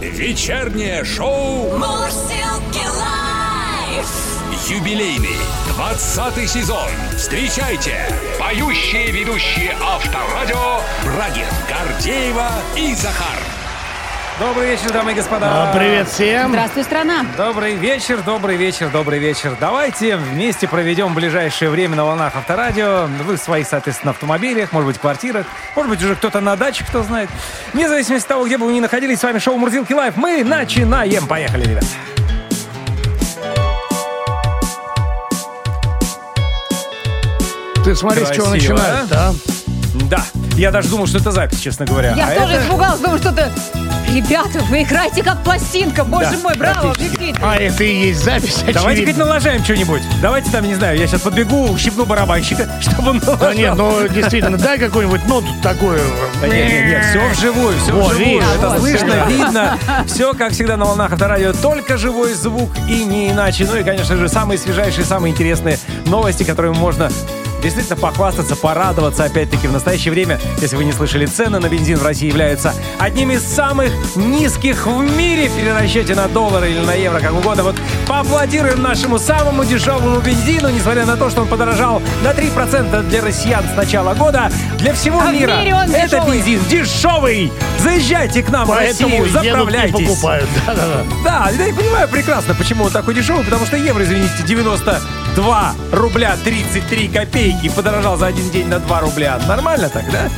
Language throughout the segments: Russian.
Вечернее шоу «Мурзилки Лайф». Юбилейный 20-й сезон. Встречайте! Поющие ведущие авторадио Брагин, Гордеева и Захар. Добрый вечер, дамы и господа. Привет всем. Здравствуй, страна. Добрый вечер, добрый вечер, добрый вечер. Давайте вместе проведем ближайшее время на волнах авторадио. Вы в своих, соответственно, автомобилях, может быть, квартирах, может быть, уже кто-то на даче, кто знает. Вне зависимости от того, где бы вы ни находились, с вами шоу «Мурзилки Лайф». Мы начинаем. Поехали, ребят. Ты смотри, красиво, с чего начинаешь, да? Да. Я даже думал, что это запись, честно говоря. Я тоже испугалась, думал, что это... Ребята, вы играете как пластинка, боже мой, браво, действительно. А это и есть запись, очевидно. Давайте хоть налажаем что-нибудь. Давайте там, не знаю, я сейчас подбегу, щипну барабанщика, чтобы он налажал. Да нет, ну действительно, дай какую-нибудь ноту такую. Нет, все вживую, все вживую. Это слышно, видно. Все, как всегда, на волнах авторадио. Только живой звук и не иначе. Ну и, конечно же, самые свежайшие, самые интересные новости, которыми можно... действительно похвастаться, порадоваться. Опять-таки, в настоящее время, если вы не слышали, цены на бензин в России являются одними из самых низких в мире в перерасчете на доллары или на евро, как угодно. Вот поаплодируем нашему самому дешевому бензину, несмотря на то, что он подорожал на 3% для россиян с начала года. Для всего мира это бензин дешевый. Заезжайте к нам в Россию, заправляйтесь. Покупают. Да, я понимаю прекрасно, почему он такой дешевый, потому что евро, извините, 92 рубля 33 копейки. И подорожал за один день на 2 рубля. Нормально так, да?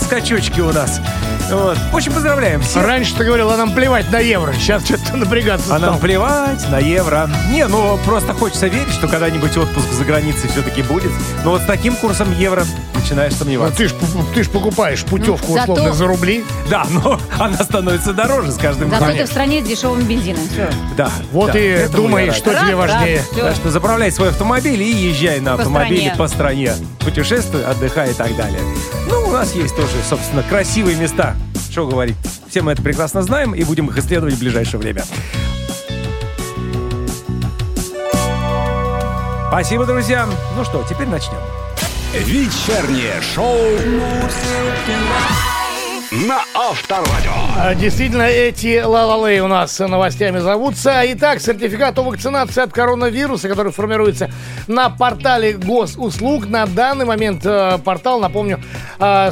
Скачочки у нас. Вот. Очень поздравляем всех. Раньше ты говорил, а нам плевать на евро. Сейчас что-то напрягаться стал. А нам плевать на евро. Не, ну просто хочется верить, что когда-нибудь отпуск за границей все-таки будет. Но вот с таким курсом евро начинаешь сомневаться. Ну, ты ж покупаешь путевку, ну, условно, за рубли. Да, но она становится дороже с каждым годом. Зато ты в стране с дешевым бензином. Все. Да. Вот да, и думай, что тебе важнее. Так что заправляй свой автомобиль и езжай на автомобиле по стране. Путешествуй, отдыхай и так далее. Ну, у нас есть тоже, собственно, красивые места. Что говорить? Все мы это прекрасно знаем и будем их исследовать в ближайшее время. Спасибо, друзья. Ну что, теперь начнем. Вечернее шоу на авторадио. Действительно, эти лалалы у нас новостями зовутся. Итак, сертификат о вакцинации от коронавируса, который формируется на портале госуслуг. На данный момент портал, напомню,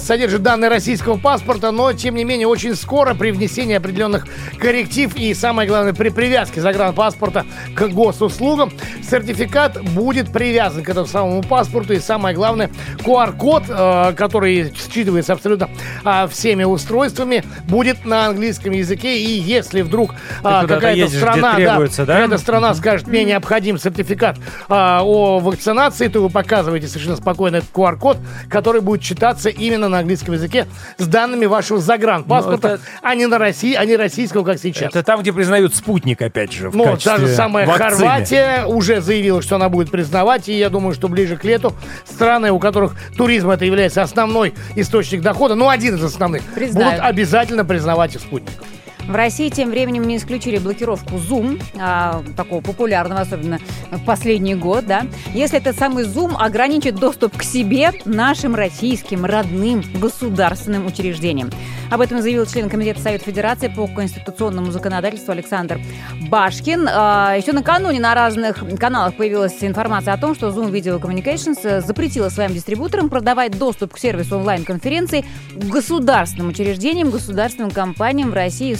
содержит данные российского паспорта, но, тем не менее, очень скоро при внесении определенных корректив и, самое главное, при привязке загранпаспорта к госуслугам, сертификат будет привязан к этому самому паспорту. И, самое главное, QR-код, который считывается абсолютно всеми устройствами, будет на английском языке. И если вдруг какая-то страна скажет, мне необходим сертификат о вакцинации, то вы показываете совершенно спокойно этот QR-код, который будет читаться именно на английском языке с данными вашего загранпаспорта, а не на России, а не российского, как сейчас. Это там, где признают спутник, опять же, в качестве вакцины. Та же самая Хорватия уже заявила, что она будет признавать, и я думаю, что ближе к лету страны, у которых туризм это является основной источник дохода, ну, один из основных, будут обязательно признавать спутников. В России тем временем не исключили блокировку Zoom, такого популярного, особенно в последний год, да. Если этот самый Zoom ограничит доступ к себе нашим российским родным государственным учреждениям. Об этом заявил член Комитета Совета Федерации по конституционному законодательству Александр Башкин. Еще накануне на разных каналах появилась информация о том, что Zoom Video Communications запретила своим дистрибьюторам продавать доступ к сервису онлайн-конференций государственным учреждениям, государственным компаниям в России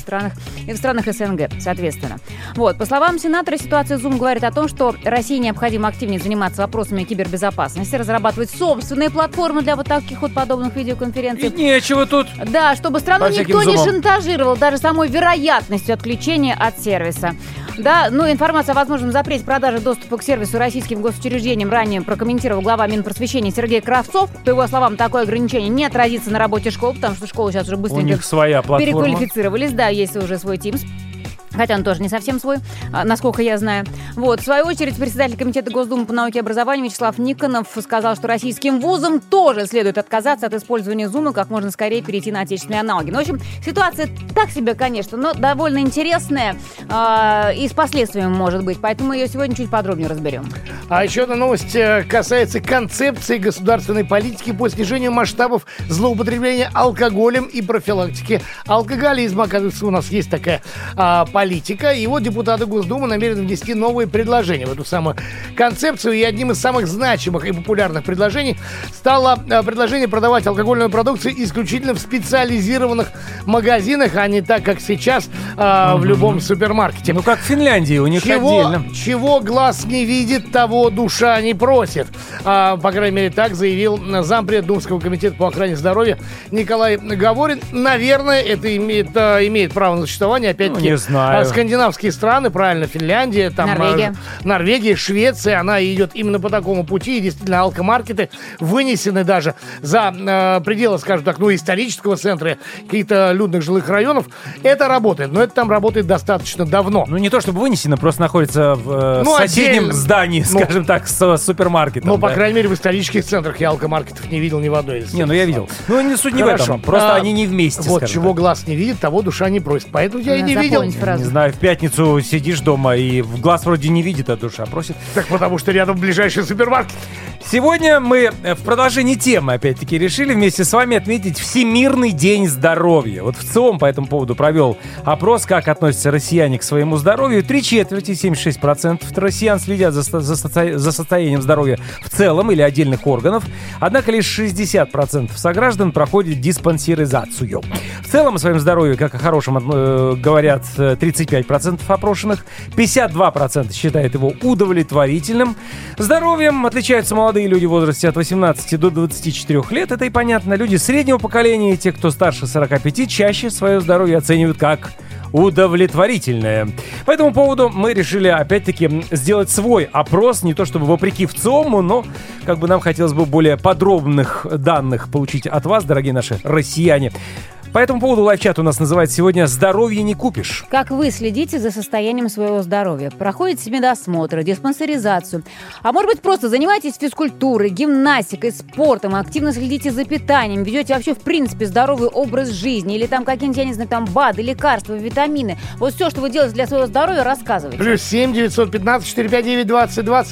и в странах СНГ, соответственно. Вот. По словам сенатора, ситуация Zoom говорит о том, что России необходимо активнее заниматься вопросами кибербезопасности, разрабатывать собственные платформы для вот таких вот подобных видеоконференций. И нечего тут. Да, чтобы страну никто не шантажировал даже самой вероятностью отключения от сервиса. Да, ну, информация о возможном запрете продажи доступа к сервису российским госучреждениям ранее прокомментировал глава Минпросвещения Сергей Кравцов. По его словам, такое ограничение не отразится на работе школ, потому что школы сейчас уже быстренько переквалифицировались. Да, есть уже свой Teams. Хотя он тоже не совсем свой, насколько я знаю. Вот. В свою очередь, председатель Комитета Госдумы по науке и образованию Вячеслав Никонов сказал, что российским вузам тоже следует отказаться от использования Zoom и как можно скорее перейти на отечественные аналоги. Ну, в общем, ситуация так себе, конечно, но довольно интересная и с последствиями может быть. Поэтому ее сегодня чуть подробнее разберем. А еще одна новость касается концепции государственной политики по снижению масштабов злоупотребления алкоголем и профилактики алкоголизма. Оказывается, у нас есть такая политика. И вот депутаты Госдумы намерены внести новые предложения в эту самую концепцию. И одним из самых значимых и популярных предложений стало предложение продавать алкогольную продукцию исключительно в специализированных магазинах, а не так, как сейчас в любом супермаркете. Ну, как в Финляндии у них отдельно. Чего глаз не видит, того душа не просит. По крайней мере, так заявил зампред Думского комитета по охране здоровья Николай Говорин. Наверное, это имеет право на существование. Опять-таки, не знаю. Скандинавские страны, правильно, Финляндия, там, Норвегия, Швеция, она идет именно по такому пути. И действительно, алкомаркеты вынесены даже за пределы, скажем так, исторического центра, каких-то людных жилых районов. Это работает, но это там работает достаточно давно. Ну, не то чтобы вынесено, просто находится в соседнем здании, скажем так, с супермаркетом. Ну, по крайней мере, в исторических центрах я алкомаркетов не видел ни в одной из. Я видел. Ну, суть не в этом. Просто они не вместе. Вот чего глаз не видит, того душа не просит. Поэтому я и не видел. Не знаю, в пятницу сидишь дома и в глаз вроде не видит, а душа просит. Так потому что рядом ближайший супермаркет. Сегодня мы в продолжении темы, опять-таки, решили вместе с вами отметить Всемирный день здоровья. Вот ВЦИОМ по этому поводу провел опрос, как относятся россияне к своему здоровью. 3/4, 76% россиян следят за состоянием здоровья в целом или отдельных органов. Однако лишь 60% сограждан проходит диспансеризацию. В целом о своем здоровье, как о хорошем, говорят 35% опрошенных. 52% считают его удовлетворительным. Здоровьем отличаются молодые люди в возрасте от 18 до 24 лет. Это и понятно. Люди среднего поколения и те, кто старше 45, чаще свое здоровье оценивают как удовлетворительное. По этому поводу мы решили, опять-таки, сделать свой опрос, не то чтобы вопреки ВЦИОМу, но как бы нам хотелось бы более подробных данных получить от вас, дорогие наши россияне. По этому поводу лайфчат у нас называется сегодня «Здоровье не купишь». Как вы следите за состоянием своего здоровья? Проходите медосмотры, диспансеризацию. А может быть, просто занимаетесь физкультурой, гимнастикой, спортом, активно следите за питанием, ведете вообще, в принципе, здоровый образ жизни, или там какие-нибудь, я не знаю, там БАДы, лекарства, витамины. Вот все, что вы делаете для своего здоровья, рассказывайте. Плюс 7-915-459-2020 –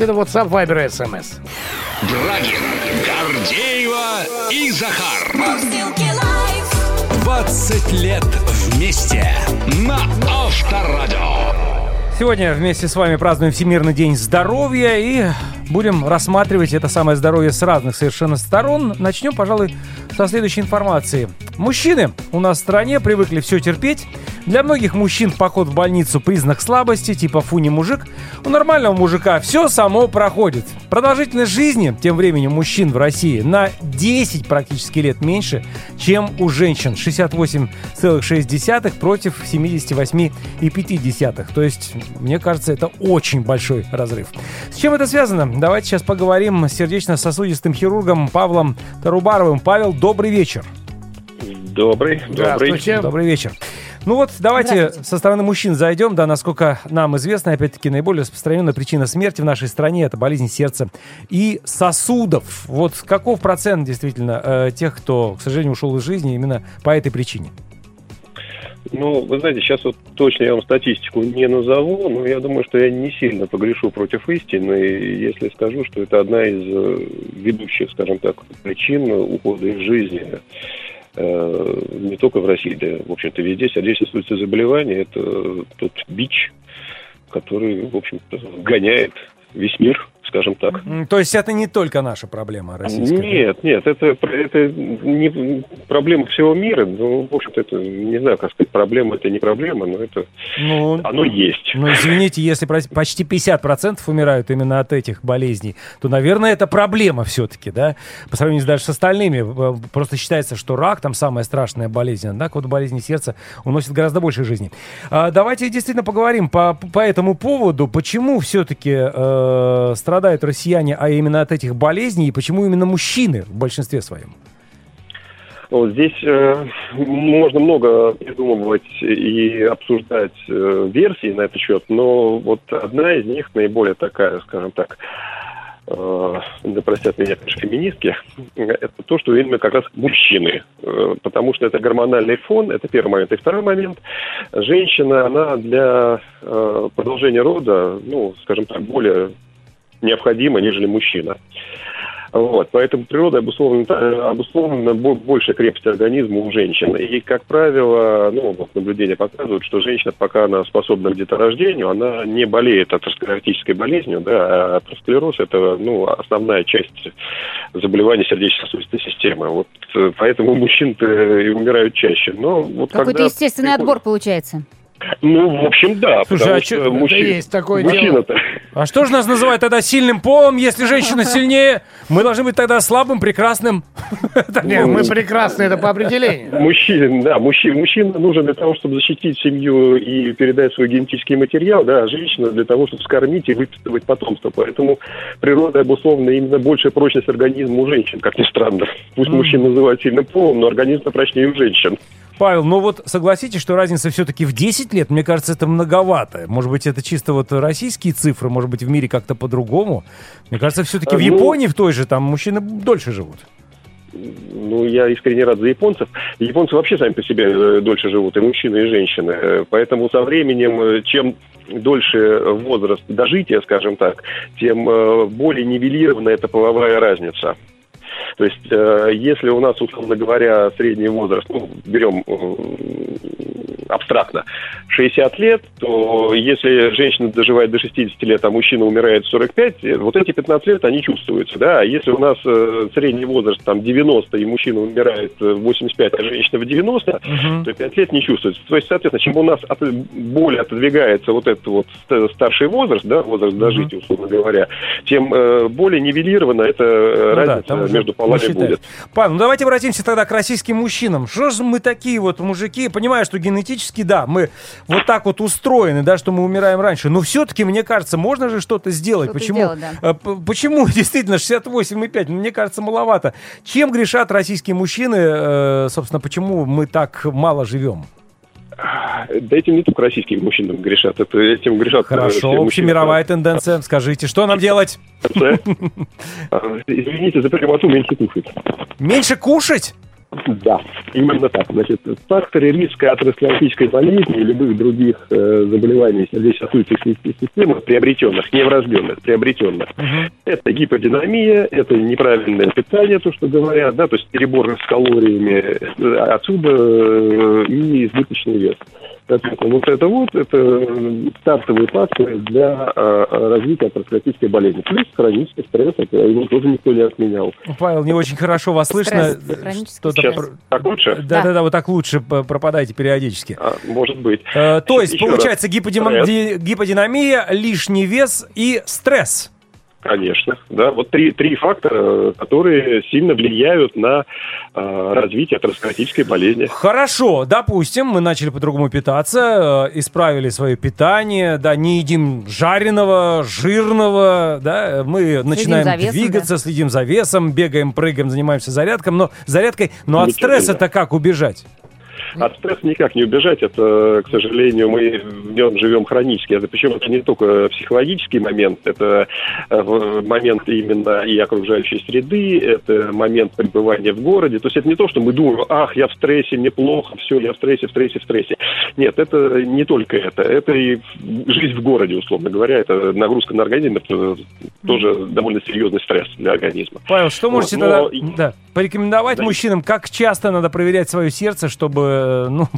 это WhatsApp, Viber и SMS. Брагин, Гордеева и Захар. Мурзилки Лайф. 20 лет вместе на Авторадио. Сегодня вместе с вами празднуем Всемирный день здоровья и будем рассматривать это самое здоровье с разных совершенно сторон. Начнем, пожалуй, со следующей информации. Мужчины у нас в стране привыкли все терпеть. Для многих мужчин поход в больницу — признак слабости, типа «фу, не мужик». У нормального мужика все само проходит. Продолжительность жизни, тем временем, мужчин в России на 10 практически лет меньше, чем у женщин. 68,6 против 78,5. То есть, мне кажется, это очень большой разрыв. С чем это связано? Давайте сейчас поговорим с сердечно-сосудистым хирургом Павлом Тарубаровым. Павел, добрый вечер. Добрый вечер. Ну вот, давайте со стороны мужчин зайдем. Да, насколько нам известно, опять-таки, наиболее распространенная причина смерти в нашей стране — это болезнь сердца и сосудов. Вот каков процент действительно тех, кто, к сожалению, ушел из жизни именно по этой причине? Ну, вы знаете, сейчас вот точно я вам статистику не назову, но я думаю, что я не сильно погрешу против истины, если скажу, что это одна из ведущих, скажем так, причин ухода из жизни. Не только в России, да, в общем-то, везде сердечно-сосудистые заболевания — это тот бич, который, в общем-то, гоняет весь мир, скажем так. То есть это не только наша проблема российская? Нет, это не проблема всего мира. Ну, в общем-то, это, не знаю, как сказать, проблема — это не проблема, но это оно есть. Ну, извините, если почти 50% умирают именно от этих болезней, то, наверное, это проблема все-таки, да? По сравнению даже с остальными. Просто считается, что рак там самая страшная болезнь, однако вот болезни сердца уносят гораздо больше жизни. Давайте действительно поговорим по этому поводу, почему все-таки страдают россияне, а именно от этих болезней, и почему именно мужчины в большинстве своем? Вот здесь можно много придумывать и обсуждать версии на этот счет, но вот одна из них наиболее такая, скажем так, да простят меня, конечно, феминистки, это то, что именно как раз мужчины, потому что это гормональный фон, это первый момент. И второй момент, женщина, она для продолжения рода, ну, скажем так, более необходима, нежели мужчина. Вот, поэтому природа обусловлена большей крепостью организма у женщин. И, как правило, ну, наблюдения показывают, что женщина, пока она способна к деторождению, она не болеет атеросклеротической болезнью. Да, а атеросклероз – это ну, основная часть заболеваний сердечно-сосудистой системы. Вот, поэтому мужчин-то и умирают чаще. Но вот какой-то когда естественный отбор получается. Ну, в общем, да. Слушай, а что есть такое дело? А что же нас называют тогда сильным полом, если женщина сильнее? Мы должны быть тогда слабым, прекрасным. Мы прекрасны, это по определению. Мужчина нужен для того, чтобы защитить семью и передать свой генетический материал, да, а женщина для того, чтобы скормить и воспитывать потомство. Поэтому природа обусловлена именно большая прочность организма у женщин, как ни странно. Пусть мужчин называют сильным полом, но организм прочнее у женщин. Павел, ну вот согласитесь, что разница все-таки в 10 лет, мне кажется, это многовато. Может быть, это чисто вот российские цифры, может быть, в мире как-то по-другому. Мне кажется, все-таки в Японии в той же там мужчины дольше живут. Ну, я искренне рад за японцев. Японцы вообще сами по себе дольше живут, и мужчины, и женщины. Поэтому со временем, чем дольше возраст дожития, скажем так, тем более нивелирована эта половая разница. То есть, если у нас, условно говоря, средний возраст, ну, берем абстрактно, 60 лет, то если женщина доживает до 60 лет, а мужчина умирает в 45, вот эти 15 лет, они чувствуются, да, а если у нас средний возраст, там, 90, и мужчина умирает в 85, а женщина в 90, то 5 лет не чувствуется. То есть, соответственно, чем у нас более отодвигается вот этот вот старший возраст, да, возраст дожития, условно говоря, тем более нивелирована эта разница между полами будет. Павел, ну давайте обратимся тогда к российским мужчинам. Что же мы такие вот мужики? Понимаю, что генетически, да, мы вот так вот устроены, да, что мы умираем раньше. Но все-таки, мне кажется, можно же что-то сделать. Что-то почему? Дело, да. Почему действительно 68,5? Мне кажется, маловато. Чем грешат российские мужчины? Собственно, почему мы так мало живем? Да этим не только российским мужчинам грешат, это этим грешат. Хорошо, общемировая тенденция. Скажите, что нам делать? Извините за прямоту, меньше кушать. Меньше кушать? Да, именно так. Значит, факторы риска атеросклеротической болезни и любых других заболеваний сердечно-сосудистой системы, приобретенных, не врожденных, приобретенных, это гипердинамия, это неправильное питание, то, что говорят, да, то есть перебор с калориями, отсюда и избыточный вес. Соответственно, это стартовые факторы для развития атеросклеротической болезни. Плюс хронический стресс, его тоже никто не отменял. Павел, не очень хорошо вас слышно. Так лучше? Да, вот так лучше, пропадаете периодически. Может быть. То есть, получается, гиподинамия, лишний вес и стресс. Конечно, да. Вот три фактора, которые сильно влияют на развитие атеросклеротической болезни. Хорошо, допустим, мы начали по-другому питаться, исправили свое питание, да, не едим жареного, жирного, да, мы начинаем двигаться, следим за весом, бегаем, прыгаем, занимаемся зарядкой, но от стресса-то как убежать? От стресса никак не убежать, это, к сожалению, мы в нем живем хронически. Причем это не только психологический момент, это момент именно и окружающей среды, это момент пребывания в городе. То есть это не то, что мы думаем, ах, я в стрессе, мне плохо, все, я в стрессе. Нет, это не только это. Это и жизнь в городе, условно говоря, это нагрузка на организм, это тоже довольно серьезный стресс для организма. Павел, что можете порекомендовать мужчинам, как часто надо проверять свое сердце, чтобы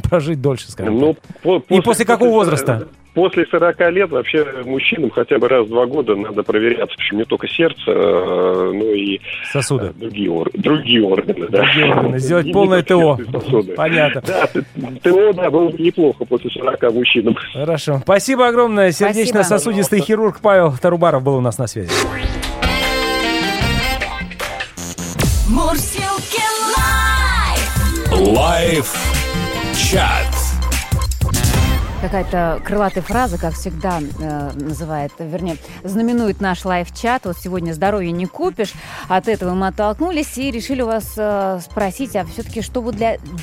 прожить дольше, скажем так. После какого возраста? После 40 лет вообще мужчинам хотя бы раз в 2 года надо проверяться. Причем не только сердце, но и сосуды. Другие органы. Да. Сделать полное ТО. Понятно. Да, ТО, да, было бы неплохо после 40 мужчинам. Хорошо. Спасибо огромное. Сердечно-сосудистый хирург Павел Тарубаров был у нас на связи. Мурзилки Лайф. Лайф. Чат. Какая-то крылатая фраза, как всегда, называет, вернее, знаменует наш лайв-чат. Вот сегодня здоровье не купишь. От этого мы оттолкнулись и решили у вас спросить, а все-таки что вы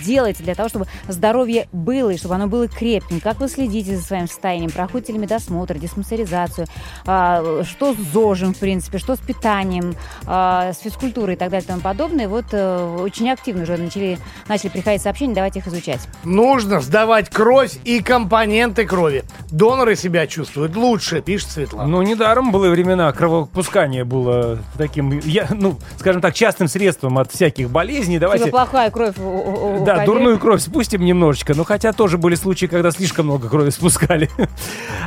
делаете для того, чтобы здоровье было и чтобы оно было крепким? Как вы следите за своим состоянием? Проходите ли медосмотр, диспансеризацию? Что с ЗОЖем, в принципе? Что с питанием? С физкультурой и так далее и тому подобное? Вот очень активно уже начали приходить сообщения. Давайте их изучать. Нужно сдавать кровь и компоненты крови. Доноры себя чувствуют лучше, пишет Светлана. Ну, недаром были времена, кровопускание было таким, скажем так, частым средством от всяких болезней. Давайте... Типа плохая кровь. Да, дурную кровь спустим немножечко. Но хотя тоже были случаи, когда слишком много крови спускали.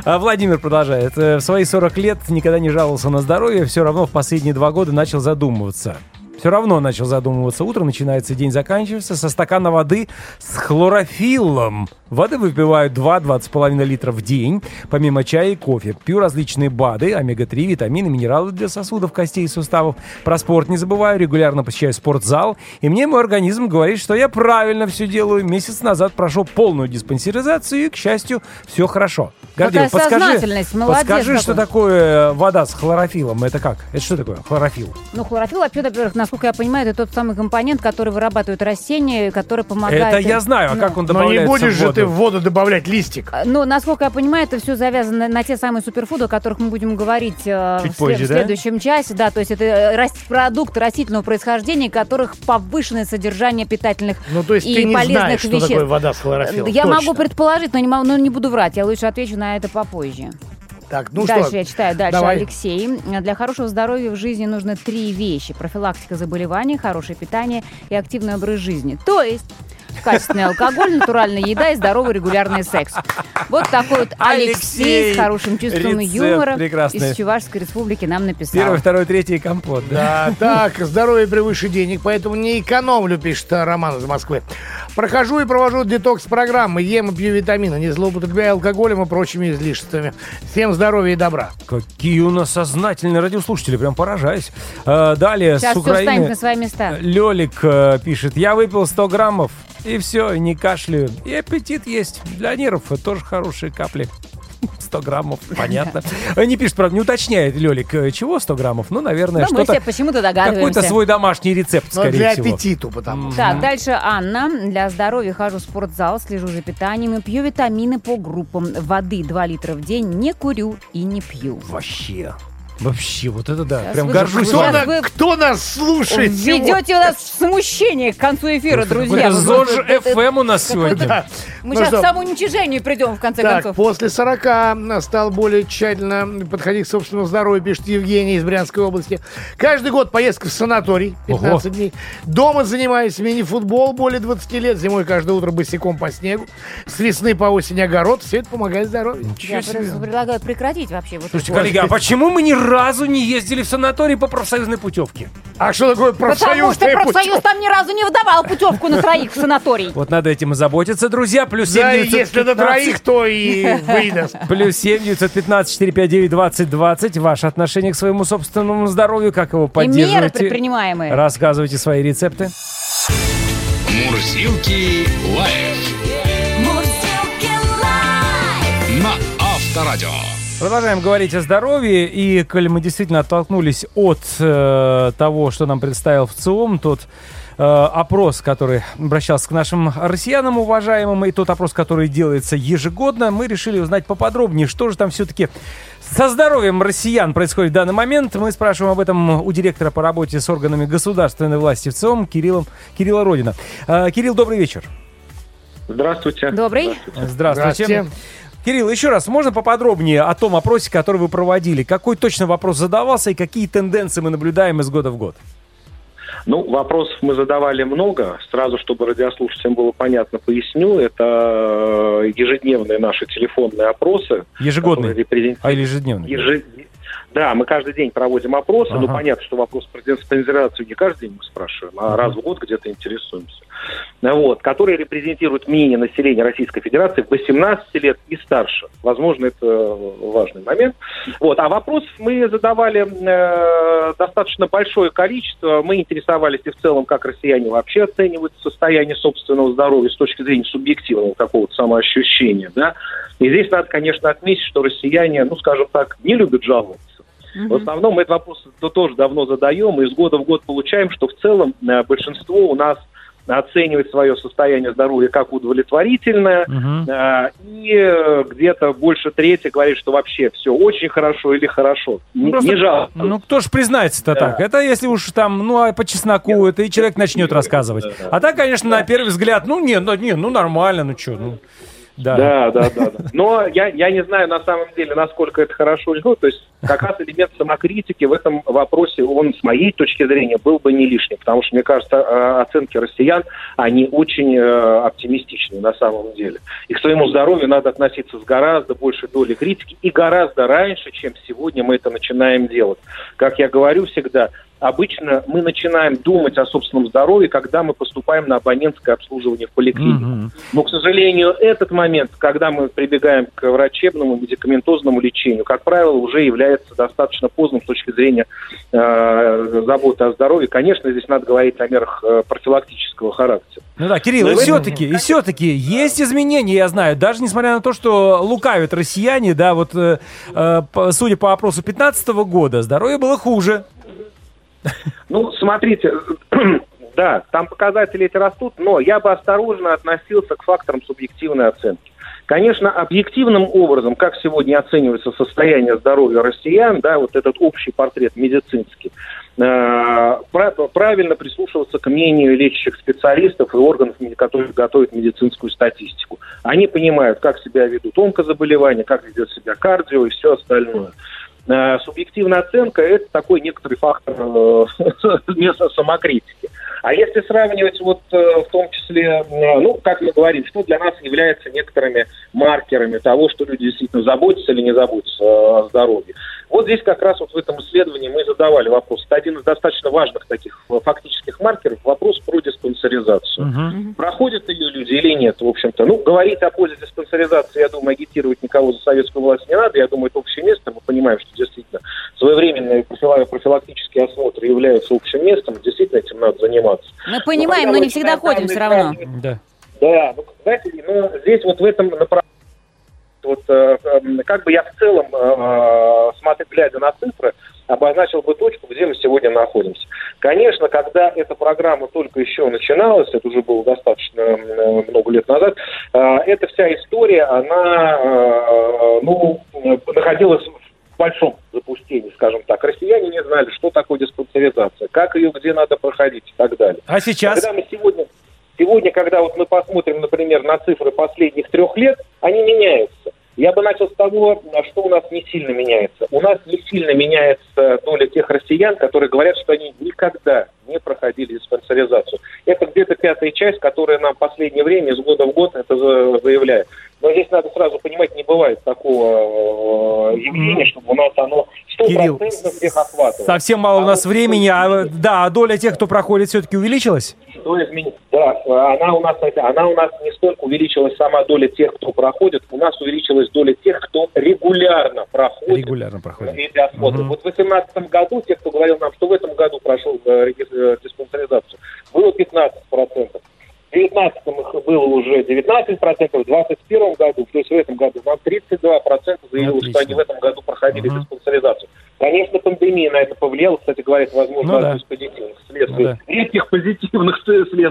А Владимир продолжает. В свои 40 лет никогда не жаловался на здоровье. Все равно в последние 2 года начал задумываться. Утро начинается, день заканчивается. Со стакана воды с хлорофиллом. Воды выпиваю 2-2,5 литра в день, помимо чая и кофе. Пью различные БАДы, омега-3, витамины, минералы для сосудов, костей и суставов. Про спорт не забываю, регулярно посещаю спортзал. И мне мой организм говорит, что я правильно все делаю. Месяц назад прошел полную диспансеризацию, и, к счастью, все хорошо. Гордеева, подскажи, что такое вода с хлорофиллом? Это как? Это что такое хлорофилл? Ну, хлорофилл, во-первых, насколько я понимаю, это тот самый компонент, который вырабатывают растения, который помогает... Это я знаю, а как он добавляется в воду? Но не будешь же ты в воду добавлять листик? Ну, насколько я понимаю, это все завязано на те самые суперфуды, о которых мы будем говорить позже, в следующем часе. Да, то есть это продукты растительного происхождения, которых повышенное содержание питательных и полезных веществ. Ну, то есть ты не знаешь, что такое вода с хлорофиллом? Я могу предположить, но не буду врать. Я лучше отвечу на это попозже. Так, что? Я читаю дальше. Давай. Алексей. Для хорошего здоровья в жизни нужно 3 вещи. Профилактика заболеваний, хорошее питание и активный образ жизни. То есть качественный алкоголь, натуральная еда и здоровый регулярный секс. Вот такой вот Алексей с хорошим чувством юмора прекрасный. Из Чувашской республики нам написал. 1, 2, 3 компот. Да, так, здоровье превыше денег, поэтому не экономлю, пишет Роман из Москвы. Прохожу и провожу детокс-программы, ем и пью витамины, не злоупотребляю алкоголем и прочими излишествами. Всем здоровья и добра. Какие у нас сознательные радиослушатели, прям поражаюсь. Далее сейчас с Украины. Сейчас все встанет на свои места. Лёлик пишет, я выпил 100 граммов, и все, не кашляю. И аппетит есть. Для нервов это тоже хорошие капли. 100 граммов, понятно. Не пишет, правда, не уточняет, Лёлик, чего 100 граммов. Ну, наверное, да, что-то... Мы все почему-то догадываемся. Какой-то свой домашний рецепт, скорее всего. Но для аппетита, потому что... Так, дальше Анна. Для здоровья хожу в спортзал, слежу за питанием и пью витамины по группам. Воды 2 литра в день, не курю и не пью. Вообще, вот это да. Сейчас прям горжусь. Кто нас слушает? Ведете нас в смущение к концу эфира, друзья. ЗОЖ-ФМ у нас сегодня. Да. Мы сейчас к самоуничижению придем, в конце концов. После 40 стал более тщательно подходить к собственному здоровью, пишет Евгений из Брянской области. Каждый год поездка в санаторий, 15 дней. Дома занимаюсь мини-футбол более 20 лет. Зимой каждое утро босиком по снегу. С весны по осень огород. Все это помогает здоровью. Я предлагаю прекратить вообще. Слушайте, коллеги, а почему мы не разу не ездили в санаторий по профсоюзной путевке? А что такое профсоюзная путевка? Потому что профсоюз там ни разу не выдавал путевку на троих в санаторий. Вот надо этим и заботиться, друзья. Да, если на троих, то и выдаст. +7 915 459 2020. Ваше отношение к своему собственному здоровью, как его поддерживаете? И меры предпринимаемые. Рассказывайте свои рецепты. Мурзилки Лайф. На Авторадио. Продолжаем говорить о здоровье, и, коль мы действительно оттолкнулись от того, что нам представил ВЦИОМ, тот опрос, который обращался к нашим россиянам уважаемым, и тот опрос, который делается ежегодно, мы решили узнать поподробнее, что же там все-таки со здоровьем россиян происходит в данный момент. Мы спрашиваем об этом у директора по работе с органами государственной власти ВЦИОМ Кирилла Родина. Кирилл, добрый вечер. Здравствуйте. Добрый. Здравствуйте. Кирилл, еще раз, можно поподробнее о том опросе, который вы проводили? Какой точно вопрос задавался и какие тенденции мы наблюдаем из года в год? Ну, вопросов мы задавали много. Сразу, чтобы радиослушателям было понятно, поясню. Это ежедневные наши телефонные опросы. Ежегодные? Ежедневные? Да, мы каждый день проводим опросы, но понятно, что вопрос про диспансеризацию не каждый день мы спрашиваем, а раз в год где-то интересуемся. Вот, которые репрезентируют мнение населения Российской Федерации 18 лет и старше. Возможно, это важный момент. Вот, а вопросов мы задавали достаточно большое количество. Мы интересовались и в целом, как россияне вообще оценивают состояние собственного здоровья с точки зрения субъективного какого-то самоощущения, да. И здесь надо, конечно, отметить, что россияне, ну, скажем так, не любят жаловаться. В основном мы этот вопрос тоже давно задаем, и из года в год получаем, что в целом большинство у нас оценивает свое состояние здоровья как удовлетворительное, и где-то больше трети говорит, что вообще все очень хорошо или хорошо. Ну, не жалко. Ну, кто ж признается-то так? Это если уж там, ну, по чесноку, это и человек начнет рассказывать. А так, конечно, на первый взгляд, ну, ну, нормально, ну, что, ну... Да. Но я не знаю на самом деле, насколько это хорошо. Ну, то есть как раз элемент самокритики в этом вопросе, он с моей точки зрения был бы не лишним, потому что, мне кажется, оценки россиян, они очень оптимистичны на самом деле. И к своему здоровью надо относиться с гораздо большей долей критики и гораздо раньше, чем сегодня мы это начинаем делать. Как я говорю всегда, обычно мы начинаем думать о собственном здоровье, когда мы поступаем на абонентское обслуживание в поликлинику. Но, к сожалению, этот момент, когда мы прибегаем к врачебному медикаментозному лечению, как правило, уже является достаточно поздным с точки зрения заботы о здоровье. Конечно, здесь надо говорить о мерах профилактического характера. Ну да, Кирилл, и все-таки есть изменения, я знаю, даже несмотря на то, что лукавят россияне, да, вот судя по опросу 2015 года, здоровье было хуже. Ну, смотрите, да, там показатели эти растут, но я бы осторожно относился к факторам субъективной оценки. Конечно, объективным образом, как сегодня оценивается состояние здоровья россиян, да, вот этот общий портрет медицинский, правильно прислушиваться к мнению лечащих специалистов и органов, которые готовят медицинскую статистику. Они понимают, как себя ведут онкозаболевания, как ведет себя кардио и все остальное. Субъективная оценка – это такой некоторый фактор местной самокритики. А если сравнивать вот в том числе, ну, как мы говорим, что для нас является некоторыми маркерами того, что люди действительно заботятся или не заботятся о здоровье. Вот здесь как раз вот в этом исследовании мы задавали вопрос. Это один из достаточно важных таких фактических маркеров – вопрос про диспансеризацию. Проходят ее люди или нет, в общем-то. Ну, говорить о пользе диспансеризации, я думаю, агитировать никого за советскую власть не надо. Я думаю, это общее место. Мы понимаем, что действительно своевременные профилактические осмотры являются общим местом. Действительно, этим надо заниматься. Мы понимаем, но не всегда ходим все равно. Да, ну, знаете, но здесь вот в этом направлении, вот как бы я в целом, смотря, глядя на цифры, обозначил бы точку, где мы сегодня находимся. Конечно, когда эта программа только еще начиналась, это уже было достаточно много лет назад, эта вся история, она находилась в большом запустении, скажем так. Россияне не знали, что такое диспансеризация, как ее, где надо проходить и так далее. А сейчас? Когда мы сегодня, когда вот мы посмотрим, например, на цифры последних 3 лет, они меняются. Я бы начал с того, что у нас не сильно меняется. У нас не сильно меняется доля тех россиян, которые говорят, что они никогда не проходили диспансеризацию. Это где-то 5-я часть, которая нам в последнее время из года в год это заявляет. Но здесь надо сразу понимать, не бывает такого явления, чтобы у нас оно 100% всех охватывало. Совсем мало у нас времени. А доля тех, кто проходит, все-таки увеличилась? Да, она у нас не столько увеличилась сама доля тех, кто проходит, у нас увеличилась доля тех, кто регулярно проходит эти осмотры. Вот в 2018 году те, кто говорил нам, что в этом году прошел диспансеризацию, было 15%. В 2019 их было уже 19%, в 2021 году, то есть в этом году, нам 32% заявило, что они в этом году проходили диспансеризацию. Конечно, пандемия на это повлияла, кстати говоря, возможно, одно из позитивных следствий, редких позитивных следствий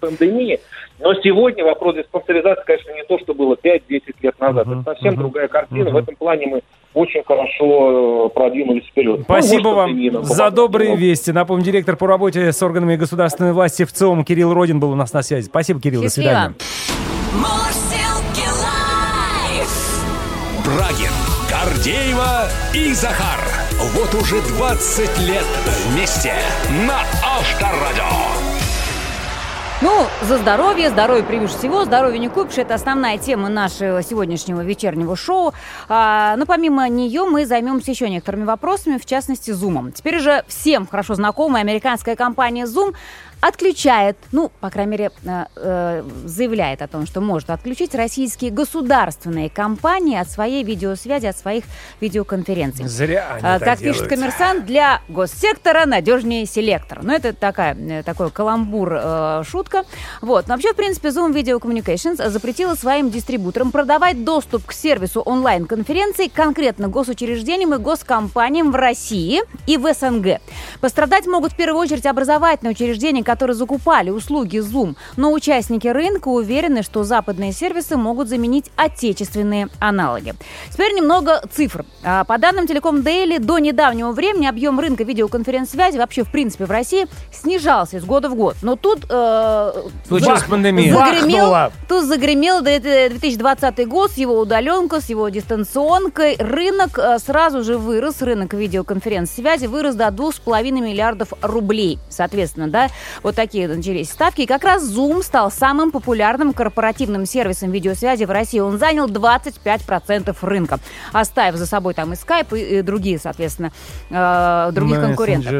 пандемии. Но сегодня вопрос диспансеризации, конечно, не то, что было 5-10 лет назад. Это совсем другая картина. В этом плане мы очень хорошо продвинулись вперед. Спасибо вам за добрые вести. Напомню, директор по работе с органами государственной власти в ВЦИОМ Кирилл Родин был у нас на связи. Спасибо, Кирилл. Счастливо. До свидания. Мурзилки Лайф. Брагин, Гордеева и Захар. Вот уже 20 лет вместе на Авторадио. Ну, за здоровье, здоровье превыше всего, здоровье не купишь. Это основная тема нашего сегодняшнего вечернего шоу. Но помимо нее мы займемся еще некоторыми вопросами, в частности, Zoom. Теперь уже всем хорошо знакомая американская компания Zoom отключает, ну, по крайней мере, заявляет о том, что может отключить российские государственные компании от своей видеосвязи, от своих видеоконференций. Зря они так делают. Пишет «Коммерсант», для госсектора надежнее селектор. Ну, это такой каламбур-шутка. Вот. Но вообще, в принципе, Zoom Video Communications запретила своим дистрибьюторам продавать доступ к сервису онлайн-конференций конкретно госучреждениям и госкомпаниям в России и в СНГ. Пострадать могут в первую очередь образовательные учреждения, которые закупали услуги Zoom. Но участники рынка уверены, что западные сервисы могут заменить отечественные аналоги. Теперь немного цифр. По данным Telecom Daily, до недавнего времени объем рынка видеоконференц-связи вообще, в принципе, в России снижался из года в год. Но тут случилась пандемия. Тут загремел 2020 год с его удаленкой, с его дистанционкой. Рынок сразу же вырос. Рынок видеоконференц-связи вырос до 2,5 миллиардов рублей. Соответственно, да, вот такие начались ставки. И как раз Zoom стал самым популярным корпоративным сервисом видеосвязи в России. Он занял 25% рынка, оставив за собой там и Skype, и другие, соответственно, других конкурентов.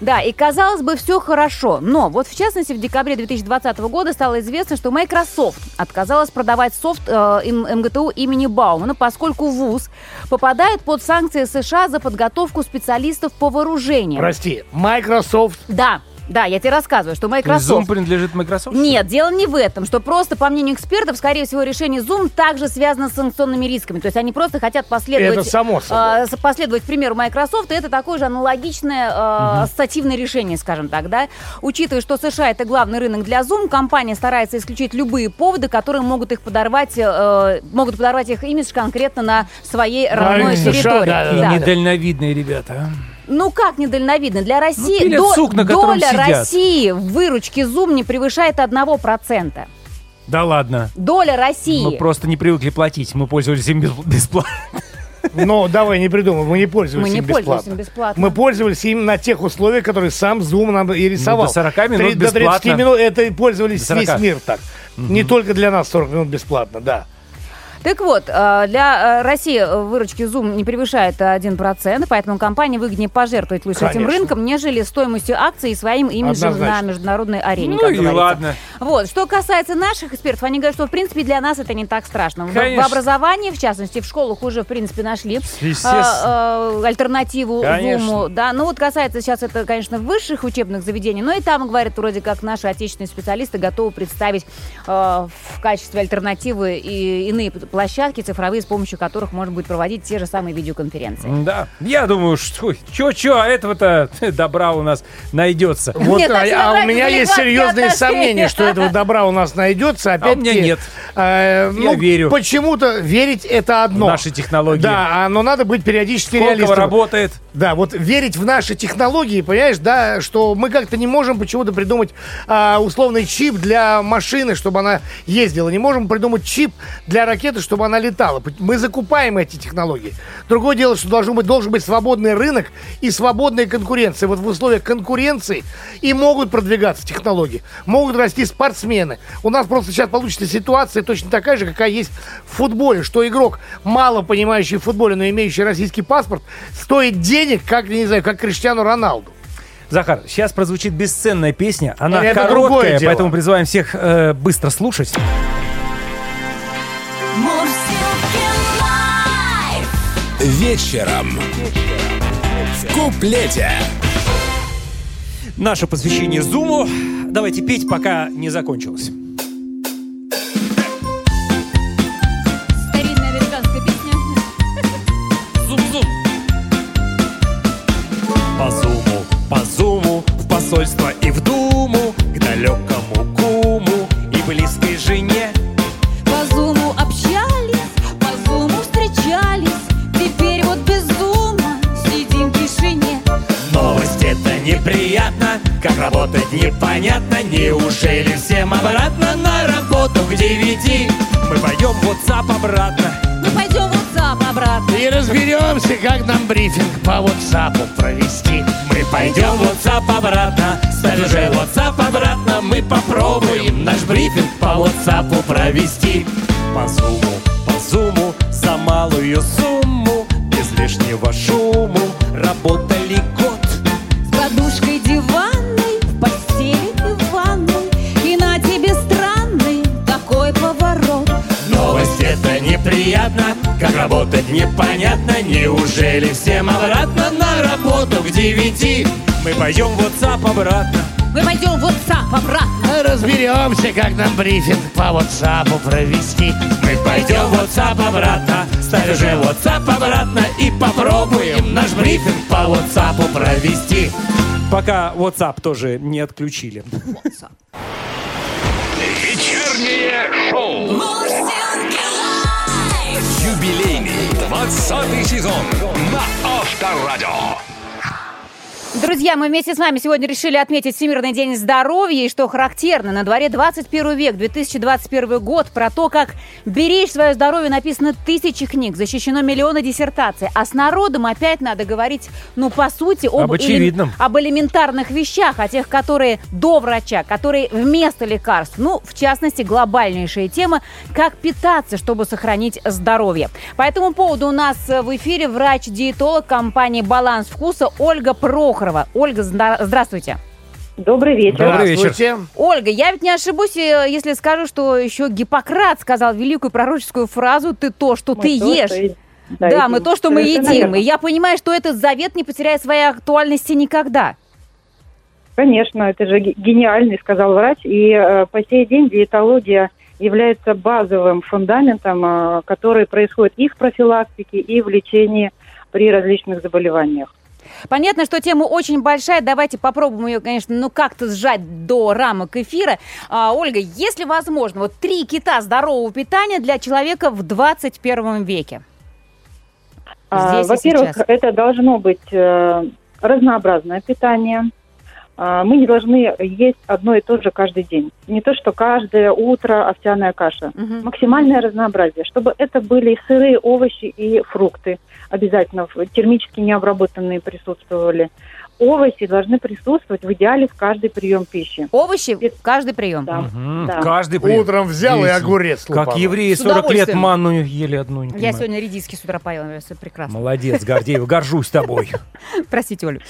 Да, и казалось бы, все хорошо. Но вот, в частности, в декабре 2020 года стало известно, что Microsoft отказалась продавать софт МГТУ имени Баумана, поскольку вуз попадает под санкции США за подготовку специалистов по вооружению. Прости, Microsoft? Да, я тебе рассказываю, что Microsoft... Zoom принадлежит Microsoft? Нет, дело не в этом, что просто, по мнению экспертов, скорее всего, решение Zoom также связано с санкционными рисками. То есть они просто хотят последовать примеру Microsoft, и это такое же аналогичное ассоциативное решение, скажем так, да. Учитывая, что США — это главный рынок для Zoom, компания старается исключить любые поводы, которые могут подорвать их имидж конкретно на своей родной территории. США, да. Недальновидные ребята, Ну как недальновидно? Для России доля России в выручке Zoom не превышает 1%. Да ладно. Доля России. Мы просто не привыкли платить, мы пользовались им бесплатно. Ну, давай не придумывай, мы не пользовались им бесплатно. Мы пользовались им на тех условиях, которые сам Zoom нам и рисовал. До 40 минут бесплатно. До 30 минут это и пользовались весь мир так. Не только для нас 40 минут бесплатно, да. Так вот, для России выручки Zoom не превышает 1%, поэтому компании выгоднее пожертвовать лучше этим рынком, нежели стоимостью акций и своим имиджем на международной арене. Ну и говорится. Ладно. Вот. Что касается наших экспертов, они говорят, что, в принципе, для нас это не так страшно. В образовании, в частности, в школах уже, в принципе, нашли альтернативу Zoom. Да. Ну вот касается сейчас это, конечно, высших учебных заведений, но и там, говорят, вроде как наши отечественные специалисты готовы представить в качестве альтернативы и иные площадки цифровые, с помощью которых можно будет проводить те же самые видеоконференции. Да, я думаю, что этого-то добра у нас найдется. Вот, нет, у меня есть серьезные сомнения, что этого добра у нас найдется. Опять-таки, у меня нет. Я верю. Почему-то верить — это одно. В наши технологии. Да, но надо быть периодически реалистом. Сколько работает. Да, вот верить в наши технологии, понимаешь, да, что мы как-то не можем почему-то придумать условный чип для машины, чтобы она ездила. Не можем придумать чип для ракеты, чтобы она летала. Мы закупаем эти технологии. Другое дело, что должен быть свободный рынок и свободная конкуренция. Вот в условиях конкуренции и могут продвигаться технологии, могут расти спортсмены. У нас просто сейчас получится ситуация точно такая же, какая есть в футболе, что игрок, мало понимающий в футболе, но имеющий российский паспорт, стоит денег, как Криштиану Роналду. Захар, сейчас прозвучит бесценная песня. Она короткая, поэтому призываем всех быстро слушать. Вечером в куплете. Наше посвящение Зуму. Давайте петь, пока не закончилось. Старинная американская песня. Зум-зум. По Зуму, в посольство и в Думу, к далекому куму и близкой жене. По Зуму общались, по Зуму встречались. Теперь вот без Зума сидим в тишине. Новость это неприятно, как работать непонятно. Неужели всем обратно на работу к 9? Мы пойдем в WhatsApp обратно. И разберемся, как нам брифинг по WhatsApp провести. Мы пойдем в WhatsApp обратно, ставь уже WhatsApp обратно. Мы попробуем наш брифинг по WhatsApp провести. По Zoom, за малую сумму, без лишнего шума, работали год. С подушкой диванной, в постели и ванной, и на тебе странный такой поворот. Новость это неприятно, как работать непонятно. Неужели всем обратно на работу к 9? Мы пойдем в WhatsApp обратно. Мы пойдем в WhatsApp обратно. Разберемся, как нам брифинг по WhatsApp провести. Мы пойдем в WhatsApp обратно, ставь уже WhatsApp обратно. И попробуем наш брифинг по WhatsApp провести. Пока WhatsApp тоже не отключили. WhatsApp. Вечернее шоу юбилейный 20-й сезон на Авторадио. Друзья, мы вместе с вами сегодня решили отметить Всемирный день здоровья. И что характерно, на дворе 21 век, 2021 год. Про то, как беречь свое здоровье написано тысячи книг, защищено миллионы диссертаций. А с народом опять надо говорить, ну, по сути, об элементарных вещах. О тех, которые до врача, которые вместо лекарств. Ну, в частности, глобальнейшая тема, как питаться, чтобы сохранить здоровье. По этому поводу у нас в эфире врач-диетолог компании «Баланс вкуса» Ольга Прохорова. Ольга, здравствуйте. Добрый вечер. Здравствуйте. Ольга, я ведь не ошибусь, если скажу, что еще Гиппократ сказал великую пророческую фразу «Ты то, что мы ты то, ешь». Что... Да, мы то, что мы едим. Наверное. И я понимаю, что этот завет не потеряет своей актуальности никогда. Конечно, это же гениальный, сказал врач. И по сей день диетология является базовым фундаментом, который происходит и в профилактике, и в лечении при различных заболеваниях. Понятно, что тема очень большая. Давайте попробуем ее, конечно, ну как-то сжать до рамок эфира. Ольга, если возможно, вот 3 кита здорового питания для человека в 21 веке. Во-первых, это должно быть разнообразное питание. Мы не должны есть одно и то же каждый день. Не то, что каждое утро овсяная каша. Угу. Максимальное разнообразие, чтобы это были сырые овощи и фрукты. Обязательно термически необработанные присутствовали. Овощи должны присутствовать в идеале в каждый прием пищи. Овощи в каждый прием? Да. Угу. Да. Каждый прием. Утром взял и огурец лупал. Как евреи 40 лет манну ели одну. Я сегодня редиски с утра поела, все прекрасно. Молодец, Гордеева, горжусь тобой. Простите, Оля.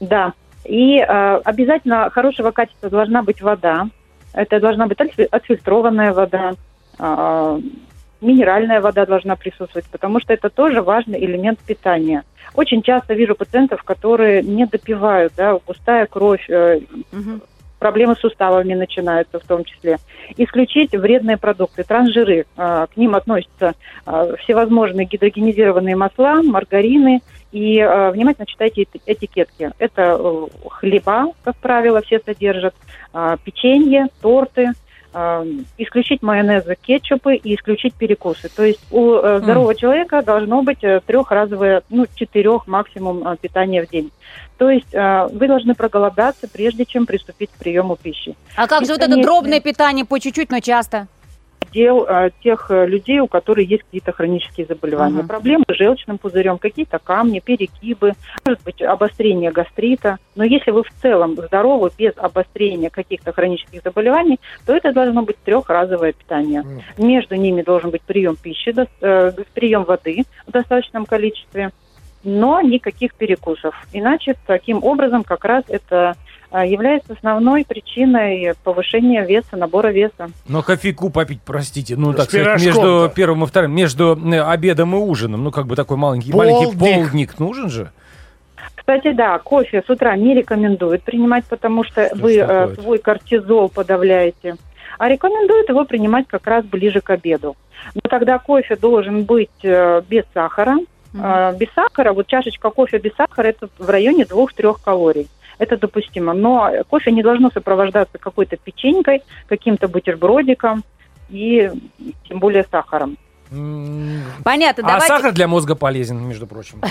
Да. И обязательно хорошего качества должна быть вода. Это должна быть отфильтрованная вода, минеральная вода должна присутствовать, потому что это тоже важный элемент питания. Очень часто вижу пациентов, которые не допивают, да, густая кровь, угу. Проблемы с суставами начинаются в том числе. Исключить вредные продукты, трансжиры. К ним относятся всевозможные гидрогенизированные масла, маргарины. И внимательно читайте этикетки. Это хлеба, как правило, все содержат, печенье, торты. Исключить майонезы, кетчупы и исключить перекусы. То есть у здорового человека должно быть 3-разовое, 4 максимум питания в день. То есть вы должны проголодаться, прежде чем приступить к приему пищи. А как же вот это дробное питание по чуть-чуть, но часто? Дел тех людей, у которых есть какие-то хронические заболевания. Uh-huh. Проблемы с желчным пузырем, какие-то камни, перегибы, может быть, обострение гастрита. Но если вы в целом здоровы, без обострения каких-то хронических заболеваний, то это должно быть 3-разовое питание. Uh-huh. Между ними должен быть прием пищи, прием воды в достаточном количестве, но никаких перекусов. Иначе таким образом как раз это... является основной причиной повышения веса, набора веса. Но кофейку попить, простите, так сказать, между первым и вторым, между обедом и ужином, такой маленький полдник нужен же? Кстати, да, кофе с утра не рекомендуют принимать, потому что вы свой кортизол подавляете. А рекомендуют его принимать как раз ближе к обеду. Но тогда кофе должен быть без сахара. Mm-hmm. Без сахара, чашечка кофе без сахара, это в районе 2-3 калорий. Это допустимо, но кофе не должно сопровождаться какой-то печенькой, каким-то бутербродиком и тем более сахаром. Понятно, давайте... А сахар для мозга полезен, между прочим.